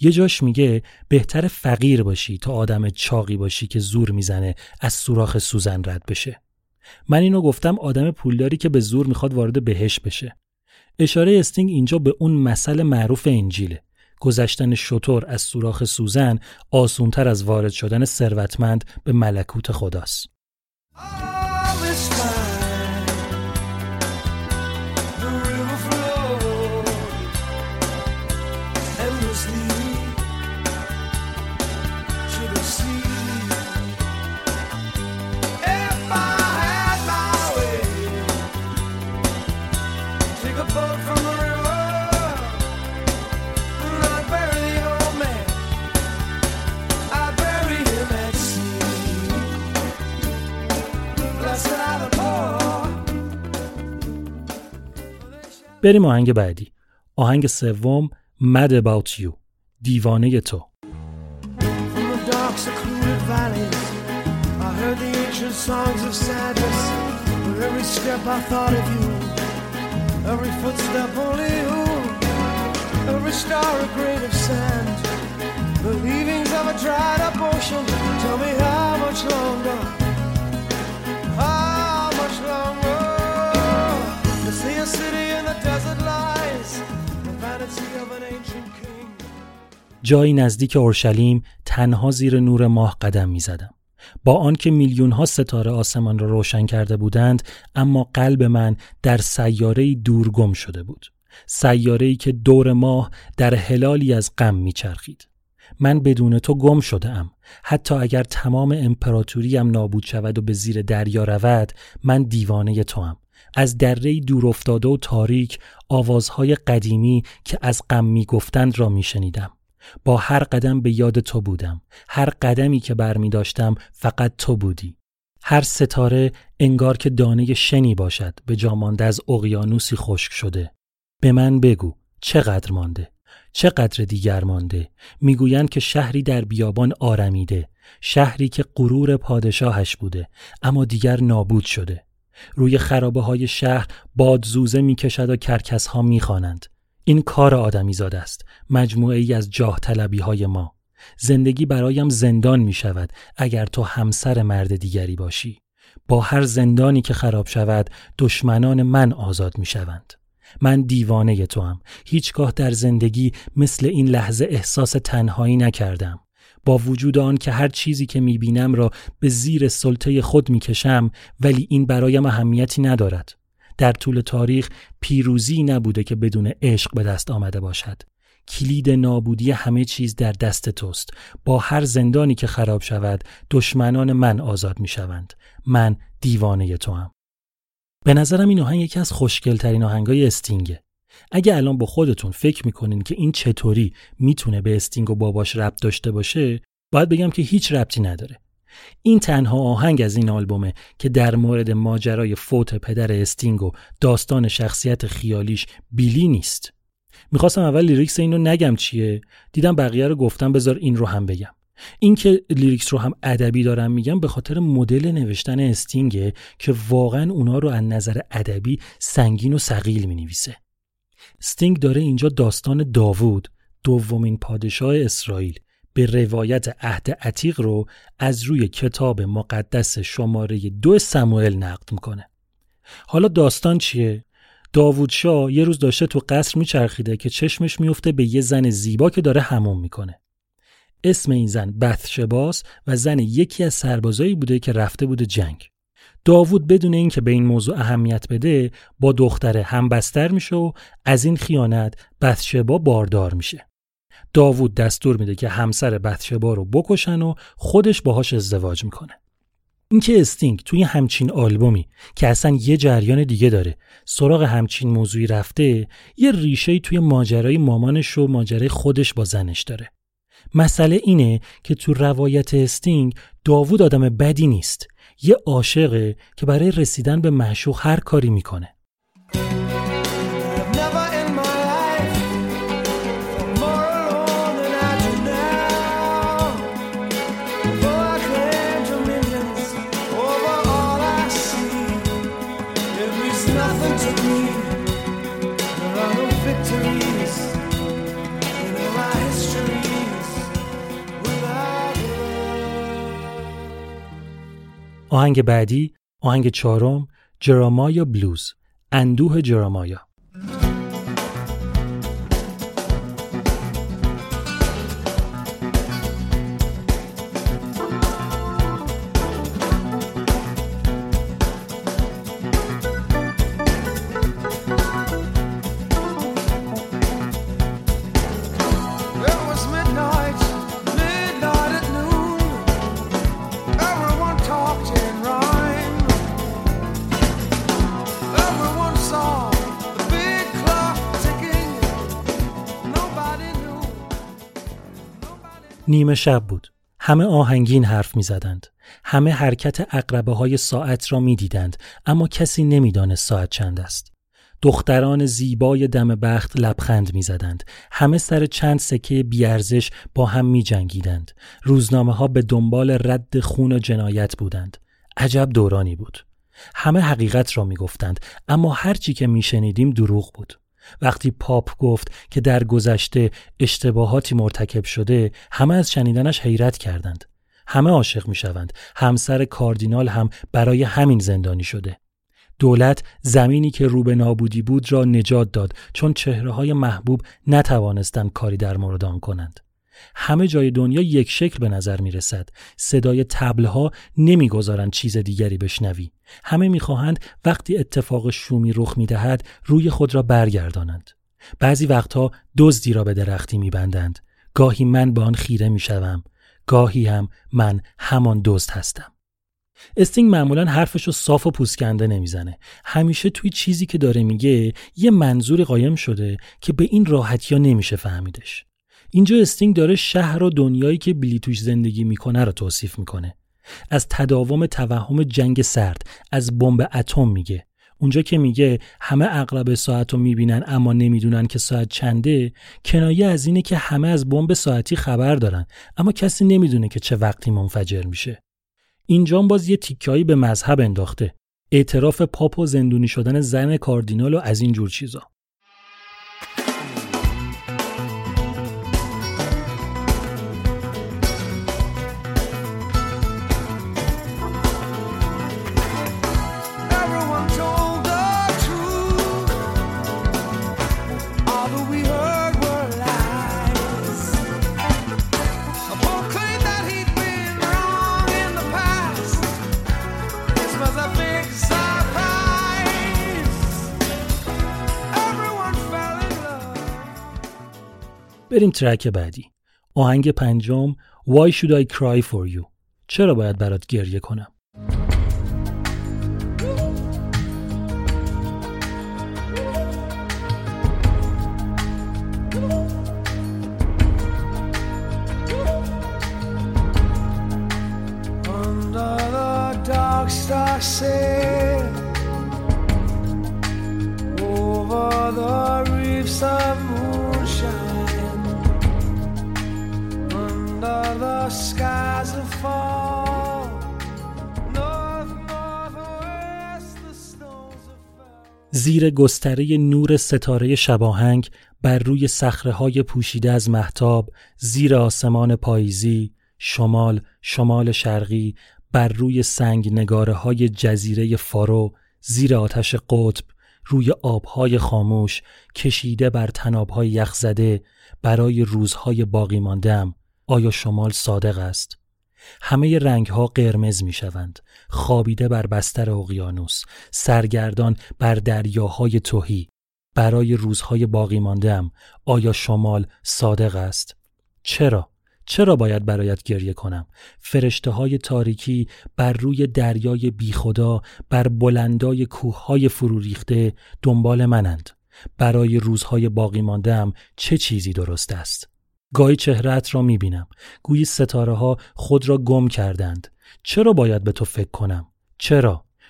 یه جاش میگه بهتر فقیر باشی تا آدم چاقی باشی که زور میزنه از سوراخ سوزن رد بشه. من اینو گفتم آدم پولداری که به زور میخواد وارد بهش بشه. اشاره استینگ اینجا به اون مسئله معروف انجیله. گذشتن شتر از سوراخ سوزن آسونتر از وارد شدن ثروتمند به ملکوت خداست. بریم آهنگ بعدی. آهنگ سوم Mad About You، دیوانه تو. جایی نزدیک اورشلیم تنها زیر نور ماه قدم می زدم. با آنکه میلیون ها ستاره آسمان را روشن کرده بودند، اما قلب من در سیاره‌ای دور گم شده بود. سیاره‌ای که دور ماه در هلالی از غم می‌چرخید. من بدون تو گم شده‌ام. حتی اگر تمام امپراتوریم نابود شود و به زیر دریا رود، من دیوانه توام. از دره‌ای دور افتاده و تاریک آوازهای قدیمی که از غم می‌گفتند را می‌شنیدم. با هر قدم به یاد تو بودم. هر قدمی که برمی‌داشتم فقط تو بودی. هر ستاره انگار که دانه شنی باشد به جا مانده از اقیانوسی خشک شده. به من بگو چقدر مانده؟ چقدر دیگر مانده؟ میگویند که شهری در بیابان آرمیده، شهری که غرور پادشاهش بوده اما دیگر نابود شده. روی خرابه های شهر بادزوزه میکشد و کرکس ها میخوانند. این کار آدمیزاد است، مجموعه ای از جاه طلبی های ما. زندگی برایم زندان می شود اگر تو همسر مرد دیگری باشی. با هر زندانی که خراب شود دشمنان من آزاد می شوند. من دیوانه توام. هیچگاه در زندگی مثل این لحظه احساس تنهایی نکردم. با وجود آن که هر چیزی که می بینم را به زیر سلطه خود می کشم، ولی این برایم اهمیتی ندارد. در طول تاریخ پیروزی نبوده که بدون عشق به دست آمده باشد. کلید نابودی همه چیز در دست توست. با هر زندانی که خراب شود دشمنان من آزاد می شوند. من دیوانه توام. به نظرم این آهنگ یکی از خوشگل‌ترین آهنگای استینگه. اگه الان با خودتون فکر میکنین که این چطوری میتونه به استینگ و باباش ربط داشته باشه، باید بگم که هیچ ربطی نداره. این تنها آهنگ از این آلبومه که در مورد ماجرای فوت پدر استینگ و داستان شخصیت خیالیش بیلی نیست. میخواستم اول لیریکس اینو نگم چیه، دیدم بقیه رو گفتم، بذار این رو هم بگم. این که لیریکس رو هم ادبی دارم میگم به خاطر مدل نوشتن استینگه که واقعا اونا رو از نظر ادبی سنگین و ثقیل مینویسه. استینگ داره اینجا داستان داوود، دومین پادشاه اسرائیل، به روایت عهد عتیق رو از روی کتاب مقدس شماره 2 سموئل نقد میکنه. حالا داستان چیه؟ داوود شاه یه روز داشته تو قصر میچرخیده که چشمش میفته به یه زن زیبا که داره حموم میکنه. اسم این زن بثشباس و زن یکی از سربازایی بوده که رفته بوده جنگ. داوود بدون اینکه به این موضوع اهمیت بده با دختره همبستر میشه و از این خیانت بثشبا باردار میشه. داوود دستور میده که همسر بثشبا رو بکشن و خودش باهاش ازدواج میکنه. اینکه استینگ توی همچین آلبومی که اصلا یه جریان دیگه داره سراغ همچین موضوعی رفته، یه ریشه‌ای توی ماجرای مامانش و ماجرای خودش با زنش داره. مسئله اینه که تو روایت استینگ داوود آدم بدی نیست، یه عاشقه که برای رسیدن به معشوق هر کاری میکنه. آهنگ بعدی، آهنگ 4، جرامایا بلوز، اندوه جرامایا. نیمه شب بود. همه آهنگین حرف می زدند. همه حرکت عقربه های ساعت را می دیدند، اما کسی نمی دانست ساعت چند است. دختران زیبای دم بخت لبخند می زدند. همه سر چند سکه بیارزش با هم می جنگیدند. روزنامه ها به دنبال رد خون و جنایت بودند. عجب دورانی بود. همه حقیقت را می گفتند، اما هرچی که می شنیدیم دروغ بود. وقتی پاپ گفت که در گذشته اشتباهاتی مرتکب شده، همه از شنیدنش حیرت کردند. همه عاشق می شوند. همسر کاردینال هم برای همین زندانی شده. دولت زمینی که رو به نابودی بود را نجات داد، چون چهره‌های محبوب نتوانستند کاری در مورد آن کنند. همه جای دنیا یک شکل به نظر می رسد. صدای طبل‌ها نمی گذارند چیز دیگری بشنوی. همه می خواهند وقتی اتفاق شومی رخ می دهد روی خود را برگردانند. بعضی وقتها دزدی را به درختی می‌بندند. گاهی من به آن خیره می‌شوم، گاهی هم من همان دزد هستم. استینگ معمولا حرفشو صاف و پوسکنده نمیزنه. همیشه توی چیزی که داره میگه یه منظور قایم شده که به این راحتی‌ها نمیشه فهمیدش. اینجا استینگ داره شهر و دنیایی که بیلی توش زندگی میکنه رو توصیف میکنه. از تداوم توهم جنگ سرد، از بمب اتم میگه. اونجا که میگه همه عقرب ساعتو میبینن اما نمیدونن که ساعت چنده، کنایه از اینه که همه از بمب ساعتی خبر دارن اما کسی نمیدونه که چه وقتی منفجر میشه. اینجا باز یه تیکایی به مذهب انداخته. اعتراف پاپ و زندونی شدن زن کاردینال و از این جور چیزا. بریم ترک بعدی. آهنگ پنجم Why Should I Cry For You، چرا باید برات گریه کنم. Under the dark star sail, over the reefs of moonshine. The skies are fall. North, the stones are fall. زیر گستره نور ستاره شباهنگ، بر روی صخره‌های پوشیده از مهتاب، زیر آسمان پاییزی، شمال شرقی، بر روی سنگ نگاره‌های جزیره فارو، زیر آتش قطب، روی آب‌های خاموش، کشیده بر تناب‌های یخزده، برای روزهای باقی مانده‌ام. آیا شمال صادق است؟ همه رنگ‌ها قرمز می‌شوند، خوابیده بر بستر اقیانوس، سرگردان بر دریاهای تهی، برای روزهای باقی مانده‌ام. آیا شمال صادق است؟ چرا باید برایت گریه کنم؟ فرشته‌های تاریکی بر روی دریای بیخدا، بر بلندای کوه‌های فروریخته دنبال منند. برای روزهای باقی مانده‌ام چه چیزی درست است؟ گاهی چهره‌ات را می‌بینم، گویی ستاره‌ها خود را گم کردند. چرا باید به تو فکر کنم؟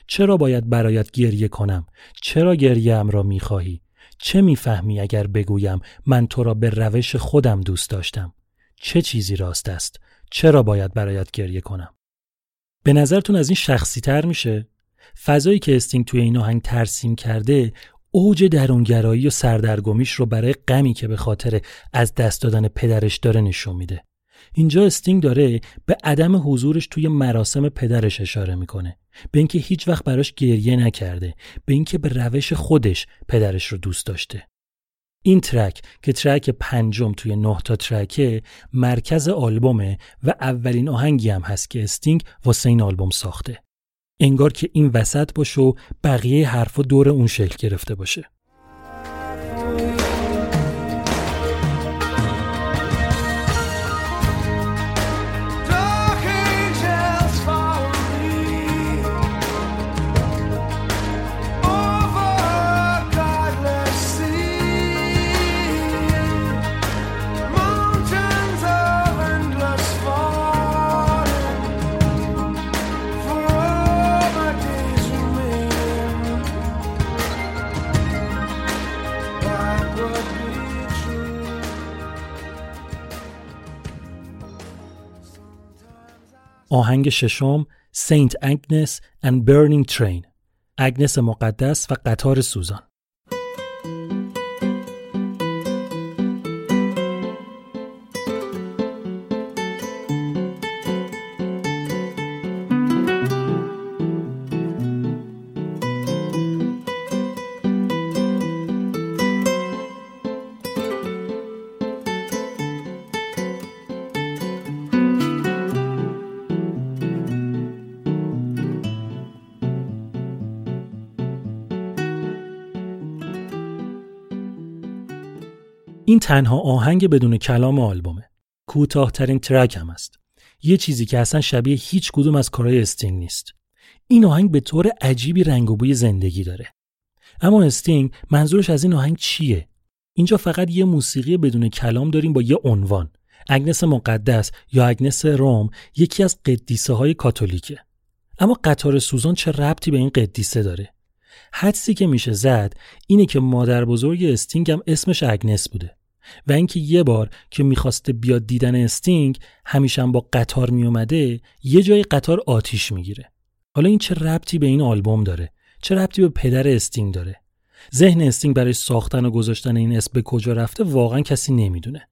چرا باید برایت گریه کنم؟ چرا گریه‌ام را می‌خواهی؟ چه می‌فهمی اگر بگویم من تو را به روش خودم دوست داشتم؟ چه چیزی راست است؟ چرا باید برایت گریه کنم؟ به نظرتون از این شخصی‌تر میشه؟ فضایی که استینگ توی این آهنگ ترسیم کرده، اوج درونگرایی و سردرگمیش رو برای غمی که به خاطر از دست دادن پدرش داره نشون میده. اینجا استینگ داره به عدم حضورش توی مراسم پدرش اشاره میکنه، به اینکه هیچ وقت براش گریه نکرده، به اینکه به روش خودش پدرش رو دوست داشته. این ترک که ترک پنجم توی 9 تا ترکه، مرکز آلبومه و اولین آهنگی هم هست که استینگ واسه این آلبوم ساخته. انگار که این وسط باشه و بقیه حرفا دور اون شکل گرفته باشه. آهنگ ششم سینت اگنس اند برنینگ ترین، اگنس مقدس و قطار سوزان. این تنها آهنگ بدون کلام آلبومه. کوتاه‌ترین ترک هم است. یه چیزی که اصلا شبیه هیچ کدوم از کارهای استینگ نیست. این آهنگ به طور عجیبی رنگ و بوی زندگی داره. اما استینگ منظورش از این آهنگ چیه؟ اینجا فقط یه موسیقی بدون کلام داریم با یه عنوان. اگنس مقدس یا اگنس روم یکی از قدیسه‌های کاتولیکه. اما قطار سوزان چه ربطی به این قدیسه داره؟ حدسی که میشه زد اینه که مادر بزرگ استینگ هم اسمش اگنس بوده و اینکه یه بار که میخواسته بیاد دیدن استینگ همیشه هم با قطار میومده، یه جای قطار آتیش میگیره. حالا این چه ربطی به این آلبوم داره؟ چه ربطی به پدر استینگ داره؟ ذهن استینگ برای ساختن و گذاشتن این اسم به کجا رفته واقعا کسی نمیدونه.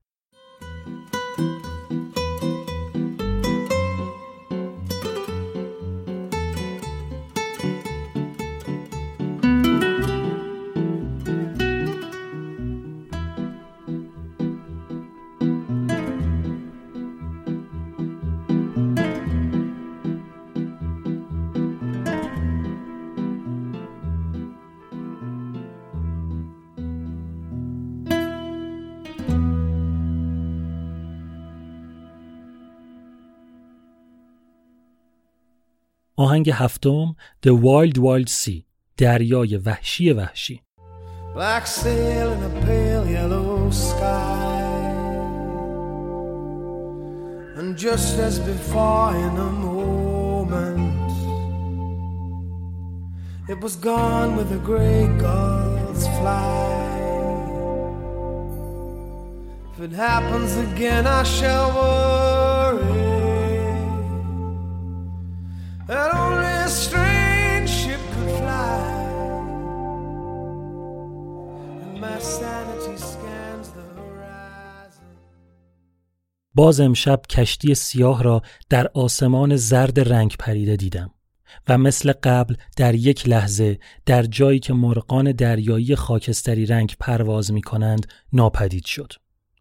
آهنگ هفتم The Wild Wild Sea، دریای وحشی وحشی. Black sail in a pale yellow sky, and just as before in a moment it was gone with a grey gulls fly. If it happens again I shall worry. That only a strange ship could fly. And my sanity scans the horizon. باز امشب کشتی سیاه را در آسمان زرد رنگ پریده دیدم و مثل قبل در یک لحظه در جایی که مرغان دریایی خاکستری رنگ پرواز می کنند ناپدید شد.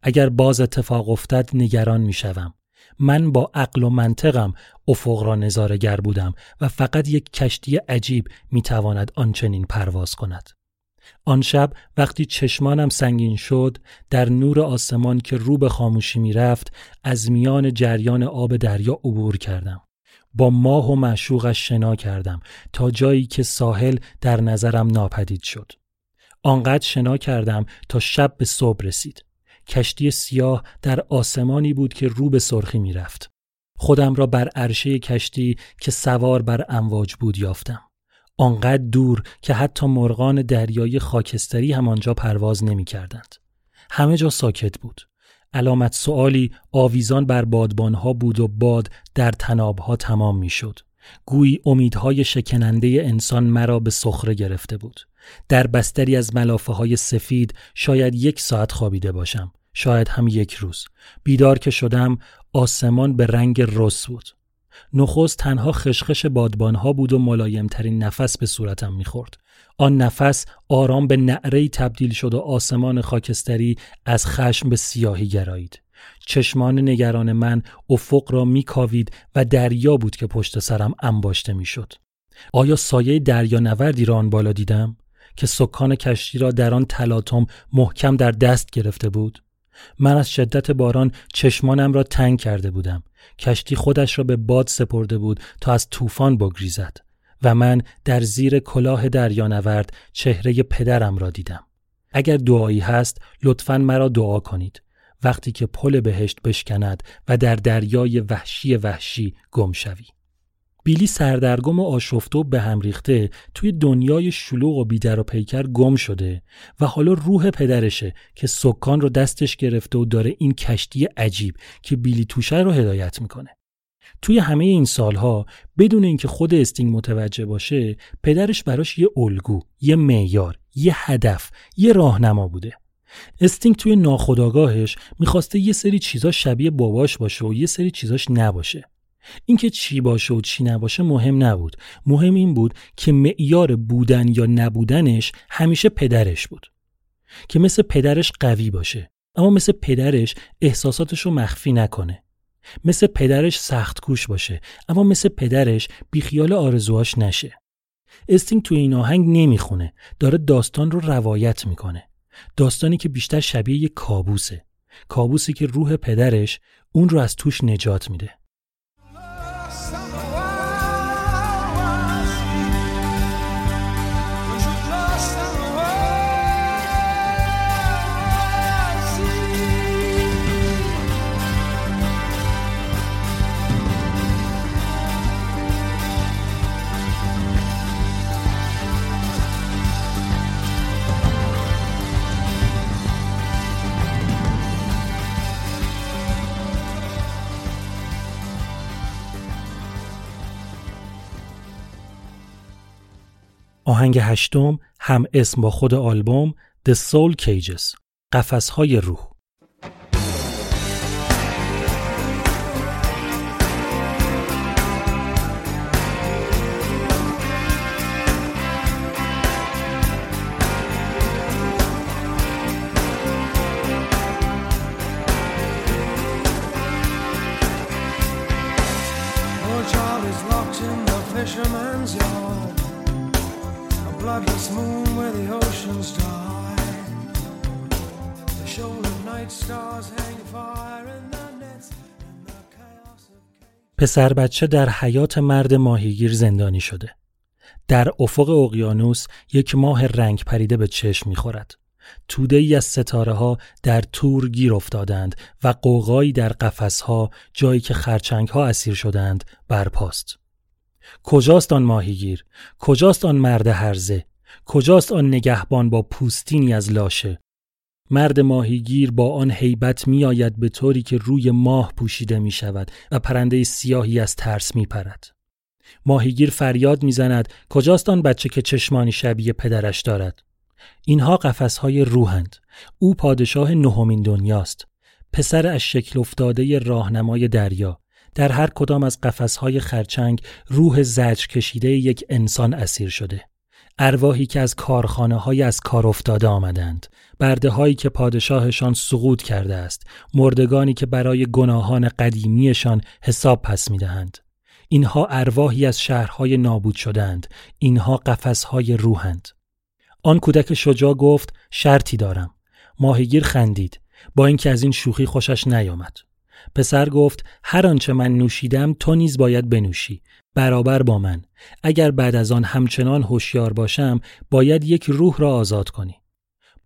اگر باز اتفاق افتد نگران می شوم. من با عقل و منطقم افق را نظاره‌گر بودم و فقط یک کشتی عجیب میتواند آنچنین پرواز کند. آن شب وقتی چشمانم سنگین شد، در نور آسمان که رو به خاموشی میرفت، از میان جریان آب دریا عبور کردم. با ماه و معشوقش شنا کردم تا جایی که ساحل در نظرم ناپدید شد. آنقدر شنا کردم تا شب به صبح رسید. کشتی سیاه در آسمانی بود که رو به سرخی می رفت. خودم را بر عرشه کشتی که سوار بر امواج بود یافتم. آنقدر دور که حتی مرغان دریایی خاکستری هم آنجا پرواز نمی کردند. همه جا ساکت بود. علامت سؤالی آویزان بر بادبانها بود و باد در تنابها تمام می شد. گویی امیدهای شکننده انسان مرا به سخره گرفته بود. در بستری از ملافه های سفید شاید یک ساعت خوابیده باشم، شاید هم یک روز. بیدار که شدم آسمان به رنگ رس بود. نخست تنها خشخش بادبانها بود و ملایمترین نفس به صورتم میخورد. آن نفس آرام به نعره‌ای تبدیل شد و آسمان خاکستری از خشم به سیاهی گرایید. چشمان نگران من افق را میکاوید و دریا بود که پشت سرم انباشته میشد. آیا سایه دریا نوردی را آن بالا دیدم که سکان کشتی را در آن تلاطم محکم در دست گرفته بود؟ من از شدت باران چشمانم را تنگ کرده بودم. کشتی خودش را به باد سپرده بود تا از طوفان بگریزد و من در زیر کلاه دریا نورد چهره پدرم را دیدم. اگر دعایی هست لطفاً مرا دعا کنید وقتی که پل بهشت بشکند و در دریای وحشی وحشی گم شوی. بیلی سردرگم و آشفته و به هم ریخته توی دنیای شلوغ و بیدر و پیکر گم شده و حالا روح پدرشه که سکان رو دستش گرفته و داره این کشتی عجیب که بیلی توشه رو هدایت میکنه. توی همه این سالها بدون اینکه خود استینگ متوجه باشه، پدرش براش یه الگو، یه معیار، یه هدف، یه راهنما بوده. استینگ توی ناخودآگاهش میخواسته یه سری چیزا شبیه باباش باشه و یه سری چیزاش نباشه. اینکه چی باشه و چی نباشه مهم نبود. مهم این بود که معیار بودن یا نبودنش همیشه پدرش بود. که مثل پدرش قوی باشه، اما مثل پدرش احساساتش رو مخفی نکنه. مثل پدرش سختکوش باشه، اما مثل پدرش بیخیال آرزوهاش نشه. استینگ توی این آهنگ نمیخونه، داره داستان رو روایت میکنه. داستانی که بیشتر شبیه یک کابوسه، کابوسی که روح پدرش اون رو از توش نجات میده. آهنگ هشتم هم اسم با خود آلبوم The Soul Cages، قفس‌های روح. پسر بچه در حیات مرد ماهیگیر زندانی شده. در افق اقیانوس یک ماه رنگ پریده به چشم می‌خورد. توده‌ای از ستاره‌ها در تور گیر افتادند و قوقایی در قفس‌ها، جایی که خرچنگ‌ها اسیر شدند، برپاست. کجاست آن ماهیگیر؟ کجاست آن مرد هرزه؟ کجاست آن نگهبان با پوستینی از لاشه؟ مرد ماهیگیر با آن هیبت می آید به طوری که روی ماه پوشیده می شود و پرنده سیاهی از ترس می پرد. ماهیگیر فریاد می زند کجاست آن بچه که چشمانی شبیه پدرش دارد؟ اینها قفس‌های روحند. او پادشاه نهمین دنیاست. پسر از شکل افتاده راهنمای دریا. در هر کدام از قفس‌های خرچنگ روح زجر کشیده یک انسان اسیر شده. ارواحی که از کارخانه‌های از کار افتاده آمدند، برده‌هایی که پادشاهشان سقوط کرده است، مردگانی که برای گناهان قدیمیشان حساب پس می‌دهند. اینها ارواحی از شهرهای نابود شدند. اینها قفس‌های روحند. آن کودک شجاع گفت شرطی دارم. ماهیگیر خندید، با اینکه از این شوخی خوشش نیامد. پسر گفت هر آنچه من نوشیدم تو نیز باید بنوشی، برابر با من. اگر بعد از آن همچنان هوشیار باشم باید یک روح را آزاد کنی.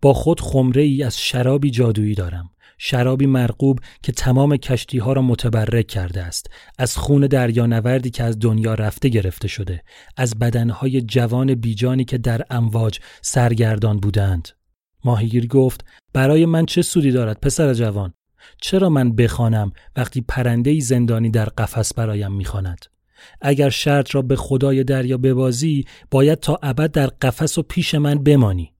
با خود خمره ای از شرابی جادویی دارم، شرابی مرغوب که تمام کشتی ها را متبرک کرده است، از خون دریانوردی که از دنیا رفته گرفته شده، از بدنهای جوان بیجانی که در امواج سرگردان بودند. ماهیگیر گفت برای من چه سودی دارد پسر جوان؟ چرا من بخوانم وقتی پرنده‌ای زندانی در قفس برایم میخواند؟ اگر شرط را به خدای دریا ببازی باید تا ابد در قفس و پیش من بمانی.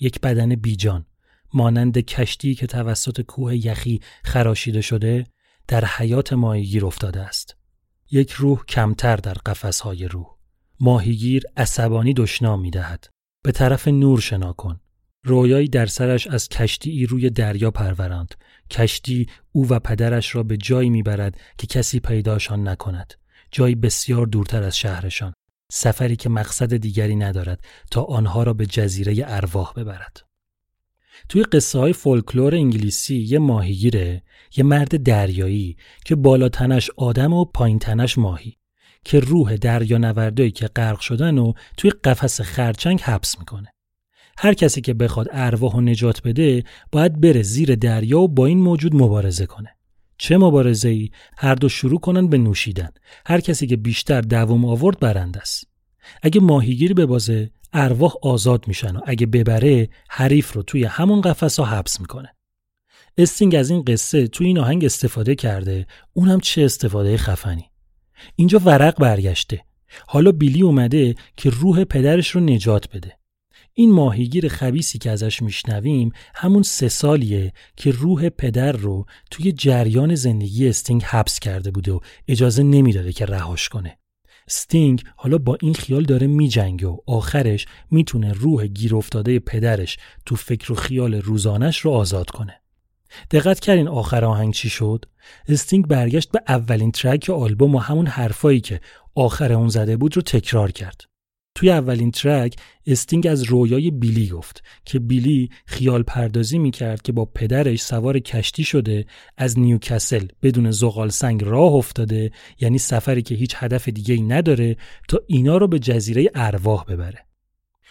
یک بدن بیجان مانند کشتی که توسط کوه یخی خراشیده شده در حیات ماهیگیر افتاده است. یک روح کمتر در قفس‌های روح. ماهیگیر عصبانی دشنام می‌دهد. به طرف نور شنا کن. رویایی در سرش از کشتی روی دریا پروراند. کشتی او و پدرش را به جایی میبرد که کسی پیداشان نکند، جایی بسیار دورتر از شهرشان، سفری که مقصد دیگری ندارد تا آنها را به جزیره ارواح ببرد. توی قصه های فولکلور انگلیسی یه ماهیگیره، یه مرد دریایی که بالا تنش آدم و پایین تنش ماهی، که روح دریانوردایی که غرق شدن و توی قفس خرچنگ حبس میکنه. هر کسی که بخواد ارواح رو نجات بده باید بره زیر دریا و با این موجود مبارزه کنه. چه مبارزه‌ای؟ هر دو شروع کنن به نوشیدن. هر کسی که بیشتر دوام آورد برنده است. اگه ماهیگیر ببازه ارواح آزاد میشن و اگه ببره حریف رو توی همون قفس‌ها حبس میکنه. استینگ از این قصه توی این آهنگ استفاده کرده، اونم چه استفاده خفنی. اینجا ورق برگشته. حالا بیلی اومده که روح پدرش رو نجات بده. این ماهیگیر خبیثی که ازش میشنویم همون 3 سالیه که روح پدر رو توی جریان زندگی استینگ حبس کرده بوده و اجازه نمیداده که رهاش کنه. استینگ حالا با این خیال داره میجنگه و آخرش میتونه روح گیر افتاده پدرش تو فکر و خیال روزانش رو آزاد کنه. دقت کردین آخر آهنگ چی شد؟ استینگ برگشت به اولین ترک آلبوم و همون حرفایی که آخر اون زده بود رو تکرار کرد. توی اولین ترک استینگ از رویای بیلی گفت که بیلی خیال پردازی میکرد که با پدرش سوار کشتی شده از نیوکاسل بدون زغال سنگ راه افتاده، یعنی سفری که هیچ هدف دیگه‌ای نداره، تا اینا رو به جزیره ارواح ببره.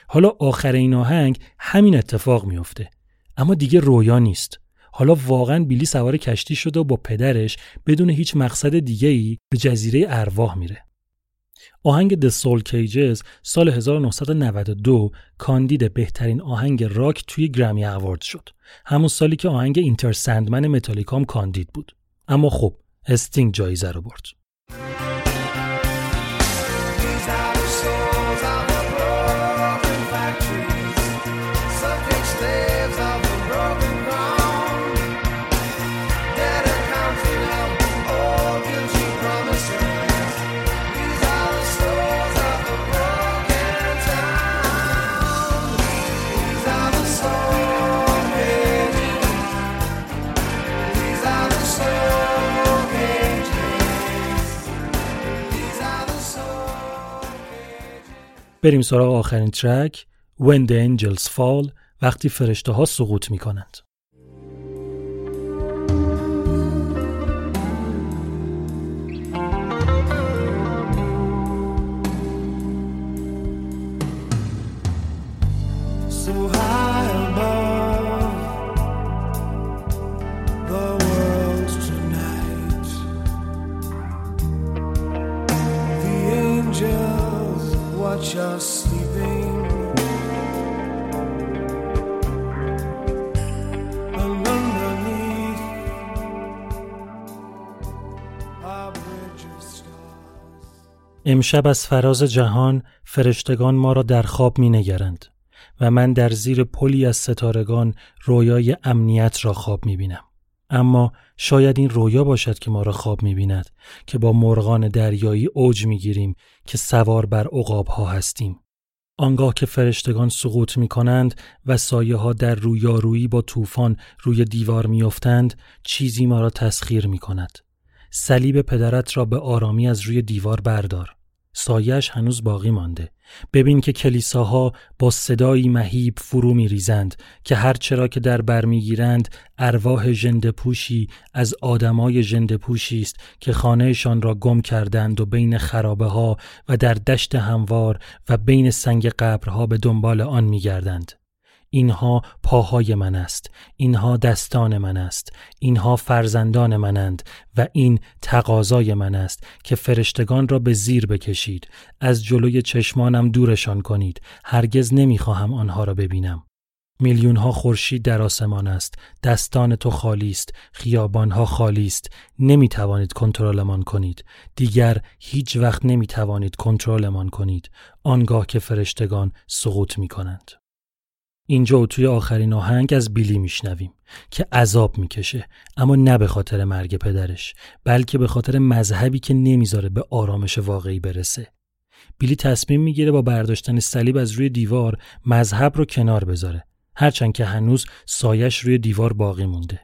حالا آخر این آهنگ همین اتفاق میفته، اما دیگه رویا نیست. حالا واقعا بیلی سوار کشتی شده و با پدرش بدون هیچ مقصد دیگه‌ای به جزیره ارواح میره. آهنگ The Soul Cages سال 1992 کاندید بهترین آهنگ راک توی گرمی اوارد شد. همون سالی که آهنگ اینتر سندمن متالیکام کاندید بود. اما خب استینگ جایزه رو برد. بریم سراغ آخرین ترک When the Angels Fall، وقتی فرشته ها سقوط می کنند. Just sleeping and underneath a bridge of stars. امشب از فراز جهان فرشتگان ما را در خواب می‌نگرند و من در زیر پلی از ستارگان رویای امنیت را خواب می‌بینم. اما شاید این رویا باشد که ما را خواب می‌بیند، که با مرغان دریایی اوج می‌گیریم، که سوار بر عقاب‌ها هستیم. آنگاه که فرشتگان سقوط می‌کنند و سایه‌ها در رویارویی با طوفان روی دیوار می‌افتند، چیزی ما را تسخیر می‌کند. صلیب پدرت را به آرامی از روی دیوار بردار. سایه‌اش هنوز باقی مانده. ببین که کلیساها با صدایی مهیب فرو می‌ریزند که هر چرا که در بر می‌گیرند ارواح ژنده‌پوشی از آدمای ژنده‌پوشی است که خانه‌شان را گم کردند و بین خرابه‌ها و در دشت هموار و بین سنگ قبرها به دنبال آن می‌گردند. اینها پاهای من است، اینها دستان من است، اینها فرزندان منند و این تقاضای من است که فرشتگان را به زیر بکشید، از جلوی چشمانم دورشان کنید، هرگز نمیخواهم آنها را ببینم. میلیونها خورشید در آسمان است، دستان تو خالی است، خیابانها خالی است، نمیتوانید کنترلمان کنید، دیگر هیچ وقت نمیتوانید کنترلمان کنید، آنگاه که فرشتگان سقوط میکنند. اینجا و توی آخرین آهنگ از بیلی میشنویم که عذاب میکشه، اما نه به خاطر مرگ پدرش، بلکه به خاطر مذهبی که نمیذاره به آرامش واقعی برسه. بیلی تصمیم میگیره با برداشتن صلیب از روی دیوار مذهب رو کنار بذاره، هرچند که هنوز سایش روی دیوار باقی مونده.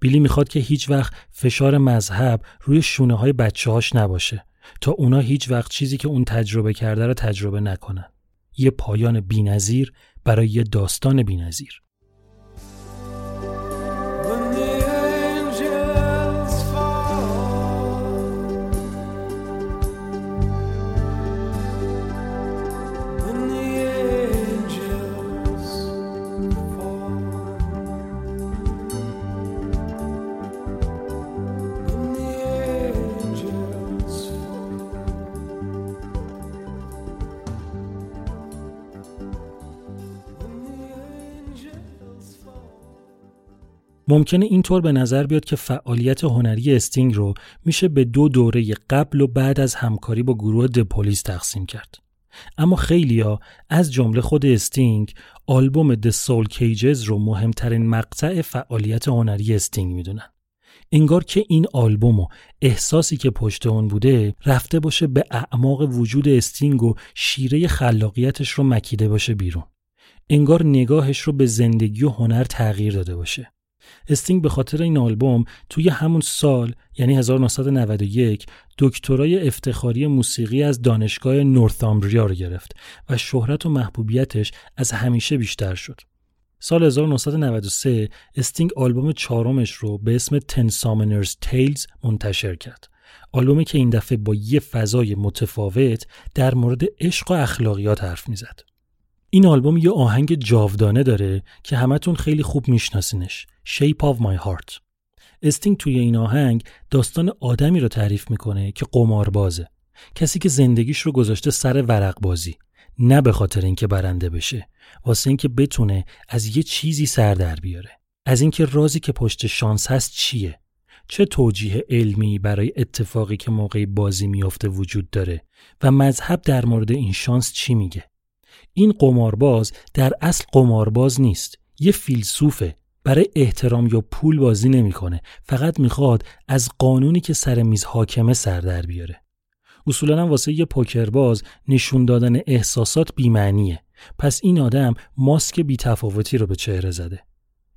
بیلی میخواد که هیچ وقت فشار مذهب روی شونه های بچه‌هاش نباشه تا اونا هیچ وقت چیزی که اون تجربه کرده رو تجربه نکنن. یه پایان بی‌نظیر برای یه داستان بی‌نظیر. ممکنه اینطور به نظر بیاد که فعالیت هنری استینگ رو میشه به دو دوره قبل و بعد از همکاری با گروه د پلیس تقسیم کرد. اما خیلیا از جمله خود استینگ آلبوم The Soul Cages رو مهمترین مقطع فعالیت هنری استینگ میدونن. انگار که این آلبوم و احساسی که پشت اون بوده رفته باشه به اعماق وجود استینگ و شیره خلاقیتش رو مکیده باشه بیرون. انگار نگاهش رو به زندگی و هنر تغییر داده باشه. استینگ به خاطر این آلبوم توی همون سال یعنی 1991 دکترای افتخاری موسیقی از دانشگاه نورثامبریا رو گرفت و شهرت و محبوبیتش از همیشه بیشتر شد. سال 1993 استینگ آلبوم چهارمش رو به اسم 10 Summoners Tales منتشر کرد. آلبومی که این دفعه با یه فضای متفاوت در مورد عشق و اخلاقیات حرف میزد. این آلبوم یه آهنگ جاودانه داره که همتون خیلی خوب میشناسینش، Shape of My Heart. استینگ توی این آهنگ داستان آدمی رو تعریف میکنه که قماربازه، کسی که زندگیش رو گذاشته سر ورق بازی، نه به خاطر اینکه برنده بشه، واسه اینکه بتونه از یه چیزی سر در بیاره، از اینکه رازی که پشت شانس هست چیه، چه توجیه علمی برای اتفاقی که موقع بازی میفته وجود داره و مذهب در مورد این شانس چی میگه. این قمارباز در اصل قمارباز نیست، یه فیلسوفه، برای احترام یا پول بازی نمیکنه، فقط میخواد از قانونی که سر میز حاکمه سر در بیاره. اصولاً هم واسه یه پوکرباز نشون دادن احساسات بی‌معنیه، پس این آدم ماسک بی‌تفاوتی رو به چهره زده.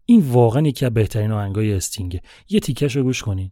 این واقعاً یکی از بهترین آهنگای استینگه، یه تیکش رو گوش کنین.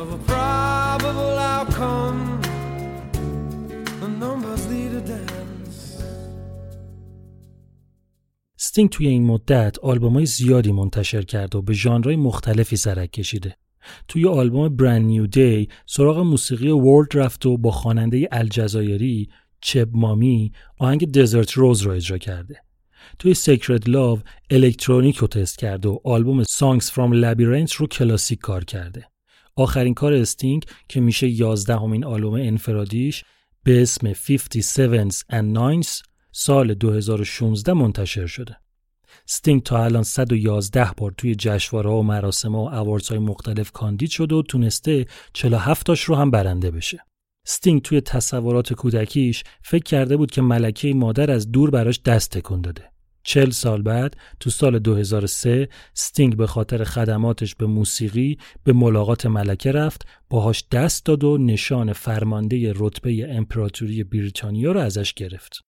of a probable outcome. The numbers lead a dance. استینگ توی این مدت آلبوم‌های زیادی منتشر کرد و به ژانرهای مختلفی سرک کشیده. توی آلبوم برند نیو دی سراغ موسیقی ورلد رفت و با خواننده الجزایری چب مامی آهنگ دزرت روز را اجرا کرده. توی سیکرد لاو الکترونیک رو تست کرد و آلبوم سانگز فرام لابیرینت رو کلاسیک کار کرده. آخرین کار استینگ که میشه 11مین آلبوم انفرادیش به اسم 57s and 9s سال 2016 منتشر شده. استینگ تا الان 111 بار توی جشنواره‌ها و مراسم‌ها و اواردهای مختلف کاندید شده و تونسته 47 تاش رو هم برنده بشه. استینگ توی تصورات کودکیش فکر کرده بود که ملکه مادر از دور براش دست تکون داده. 40 سال بعد تو سال 2003 استینگ به خاطر خدماتش به موسیقی به ملاقات ملکه رفت، باهاش دست داد و نشان فرمانده رتبه امپراتوری بریتانیا رو ازش گرفت.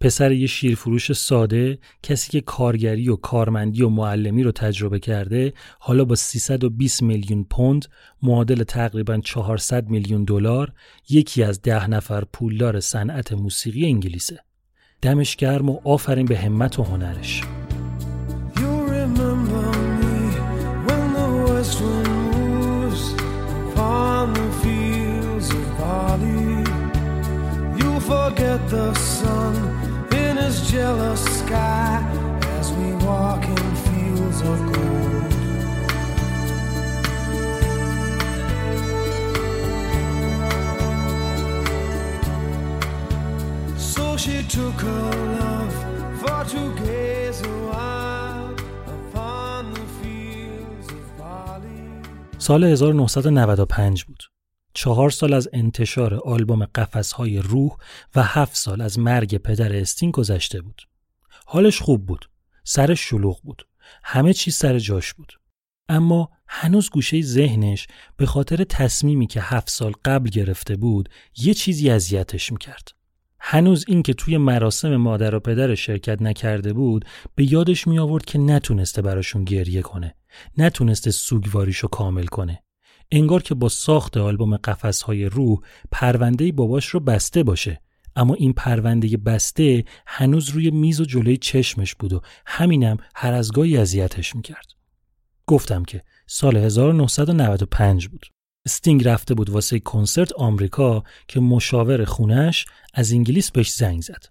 پسر یه شیرفروش ساده، کسی که کارگری و کارمندی و معلمی رو تجربه کرده، حالا با 320 میلیون پوند معادل تقریباً 400 میلیون دلار یکی از 10 نفر پولدار صنعت موسیقی انگلیسه. دمش گرم و آفرین به همت و هنرش. Forget the sun in his jealous sky as we walk in fields of gold. So she took her love for to gaze a while upon the fields of barley. سال 1995 بود. 4 سال از انتشار آلبوم قفس‌های روح و 7 سال از مرگ پدر استینگ گذشته بود. حالش خوب بود، سرش شلوغ بود، همه چیز سر جاش بود، اما هنوز گوشه ذهنش به خاطر تصمیمی که 7 سال قبل گرفته بود یه چیزی اذیتش میکرد. هنوز این که توی مراسم مادر و پدر شرکت نکرده بود به یادش می آورد که نتونسته براشون گریه کنه، نتونسته سوگواریشو کامل کنه. انگار که با ساخت آلبوم قفس‌های روح پرونده باباش رو بسته باشه، اما این پرونده بسته هنوز روی میز و جلوی چشمش بود و همینم هر از گاهی اذیتش میکرد. گفتم که سال 1995 بود. استینگ رفته بود واسه کنسرت آمریکا که مشاور خونش از انگلیس بهش زنگ زد.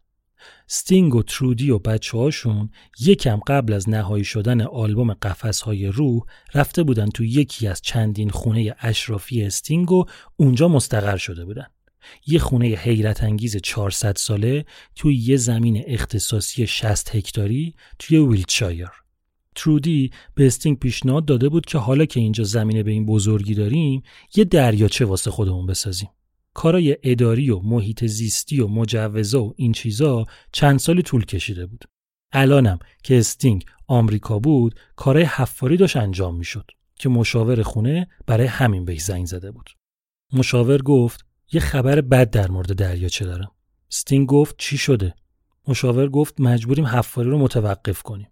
استینگ و ترودی و بچه‌هاشون یکم قبل از نهایی شدن آلبوم قفس‌های روح رفته بودن تو یکی از چندین خونه اشرافی استینگ و اونجا مستقر شده بودن. یه خونه حیرت انگیز 400 ساله توی یه زمین اختصاصی 60 هکتاری توی ویلتشایر. ترودی به استینگ پیشنهاد داده بود که حالا که اینجا زمینه به این بزرگی داریم یه دریاچه واسه خودمون بسازیم. کارای اداری و محیط زیستی و مجوزا و این چیزا چند سالی طول کشیده بود. الانم که استینگ آمریکا بود، کارای حفاری داشت انجام میشد که مشاور خونه برای همین بهش زنگ زده بود. مشاور گفت یه خبر بد در مورد دریاچه دارم. استینگ گفت چی شده؟ مشاور گفت مجبوریم حفاری رو متوقف کنیم.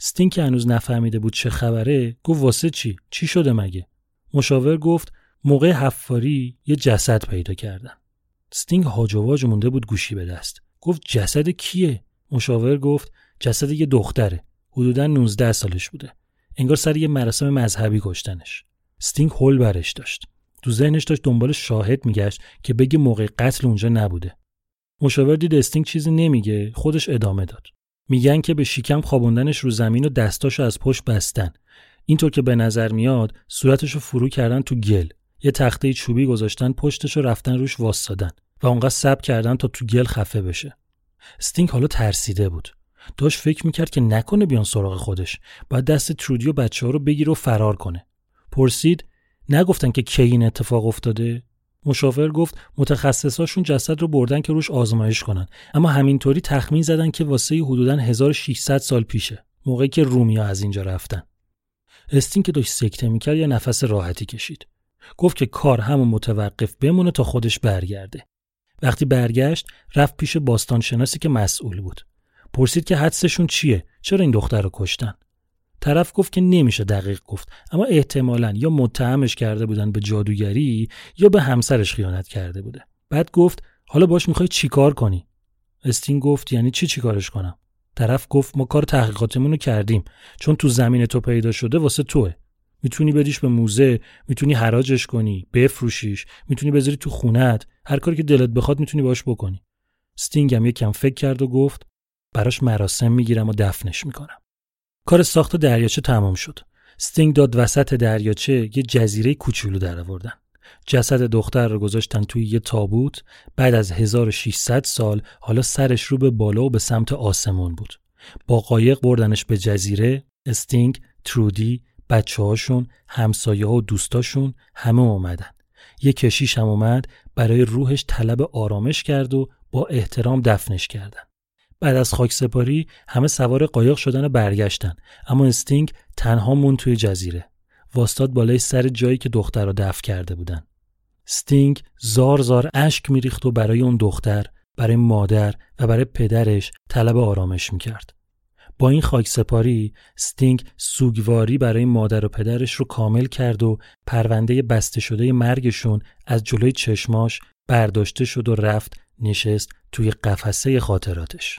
استینگ که هنوز نفهمیده بود چه خبره، گفت واسه چی؟ چی شده مگه؟ مشاور گفت موقع حفاری یه جسد پیدا کردن. استینگ هاج و واج مونده بود، گوشی به دست. گفت جسد کیه؟ مشاور گفت جسد یه دختره، حدوداً 19 سالش بوده. انگار سر یه مراسم مذهبی کشتنش. استینگ هول برش داشت. تو ذهنش داشت دنبال شاهد میگشت که بگه موقع قتل اونجا نبوده. مشاور دید استینگ چیزی نمیگه، خودش ادامه داد. میگن که به شکم خوابوندنش رو زمین و دستاشو از پشت بستن. اینطور که به نظر میاد صورتشو فرو کردن تو گل. یه تخته چوبی گذاشتن پشتشو، رفتن روش واسادن و اونقدر سب کردن تا تو گل خفه بشه. استینگ حالا ترسیده بود. داشت فکر میکرد که نکنه بیان سراغ خودش، باید دست ترودی و بچه‌ها رو بگیره و فرار کنه. پرسید نگفتن که کی این اتفاق افتاده؟ مشاور گفت متخصصاشون جسد رو بردن که روش آزمایش کنن، اما همینطوری تخمین زدن که واسه حدوداً 1600 سال پیشه، موقعی که رومیا از اینجا رفتن. استینگ که داشت سکته میکرد یه نفس راحتی کشید. گفت که کار همون متوقف بمونه تا خودش برگرده. وقتی برگشت رفت پیش باستانشناسی که مسئول بود. پرسید که حدسشون چیه؟ چرا این دختر رو کشتن؟ طرف گفت که نمیشه دقیق گفت، اما احتمالاً یا متهمش کرده بودن به جادوگری یا به همسرش خیانت کرده بوده. بعد گفت حالا باش میخوای چیکار کنی؟ استینگ گفت یعنی چیکارش کنم؟ طرف گفت ما کار تحقیقاتمون رو کردیم، چون تو زمین تو پیدا شده واسه توئه. میتونی بدیش به موزه، میتونی حراجش کنی، بفروشیش، میتونی بذاری تو خونه‌ت، هر کاری که دلت بخواد میتونی باهاش بکنی. استینگ هم یکم فکر کرد و گفت براش مراسم میگیرم و دفنش میکنم. کار ساخت دریاچه تمام شد. استینگ داد وسط دریاچه یه جزیره کوچولو درآوردن. جسد دختر رو گذاشتن توی یه تابوت. بعد از 1600 سال حالا سرش رو به بالا و به سمت آسمون بود. با قایق بردنش به جزیره. استینگ، ترودی، بچه‌هاشون، همسایه‌ها و دوستاشون همه اومدن. یه کشیش هم اومد، برای روحش طلب آرامش کرد و با احترام دفنش کردن. بعد از خاکسپاری همه سوار قایق شدن و برگشتن، اما استینگ تنها موند توی جزیره. واسطاد بالای سر جایی که دختر رو دفن کرده بودن. استینگ زار زار اشک میریخت و برای اون دختر، برای مادر و برای پدرش طلب آرامش میکرد. با این خاکسپاری استینگ سوگواری برای مادر و پدرش رو کامل کرد و پرونده بسته شده مرگشون از جلوی چشماش برداشته شد و رفت نشست توی قفسه خاطراتش.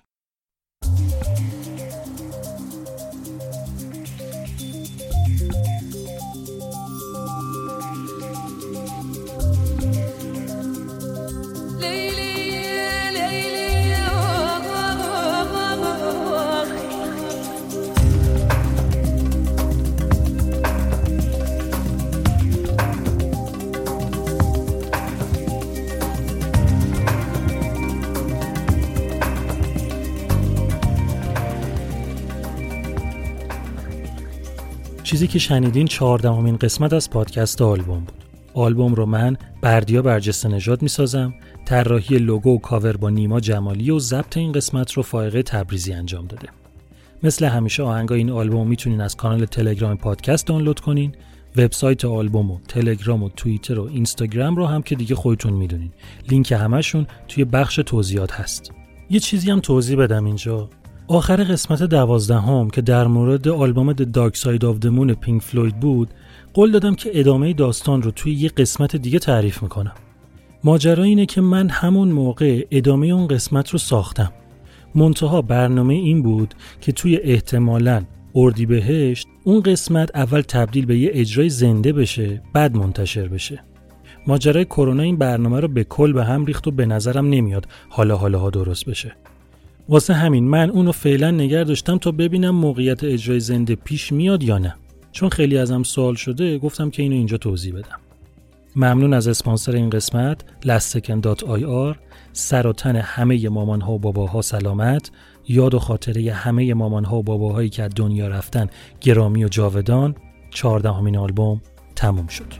چیزی که شنیدین 14مین قسمت از پادکست آلبوم بود. آلبوم رو من بردیا برج نژاد میسازم. طراحی لوگو و کاور با نیما جمالی و ضبط این قسمت رو فائقه تبریزی انجام داده. مثل همیشه آهنگای این آلبوم میتونین از کانال تلگرام پادکست دانلود کنین. وبسایت آلبوم و تلگرام و توییتر و اینستاگرام رو هم که دیگه خودتون میدونین. لینک همشون توی بخش توضیحات هست. یه چیزی هم توضیح بدم اینجا. آخر قسمت 12 که در مورد آلبوم The Dark Side of the Moon پینک فلوید بود، قول دادم که ادامه داستان رو توی یه قسمت دیگه تعریف میکنم. ماجرا اینه که من همون موقع ادامه اون قسمت رو ساختم. منتها برنامه این بود که توی احتمالاً اردیبهشت اون قسمت اول تبدیل به یه اجرای زنده بشه، بعد منتشر بشه. ماجرای کرونا این برنامه رو به کل به هم ریخت و به نظرم نمیاد حالاها درست بشه. واسه همین من اونو فعلا نگه داشتم تا ببینم موقعیت اجرای زنده پیش میاد یا نه. چون خیلی ازم سوال شده گفتم که اینو اینجا توضیح بدم. ممنون از اسپانسر این قسمت LastSecond.ir. سر و تن همه مامانها و باباها سلامت. یاد و خاطره همه مامانها و باباهایی که از دنیا رفتن گرامی و جاودان. 14 آمین آلبوم تموم شد.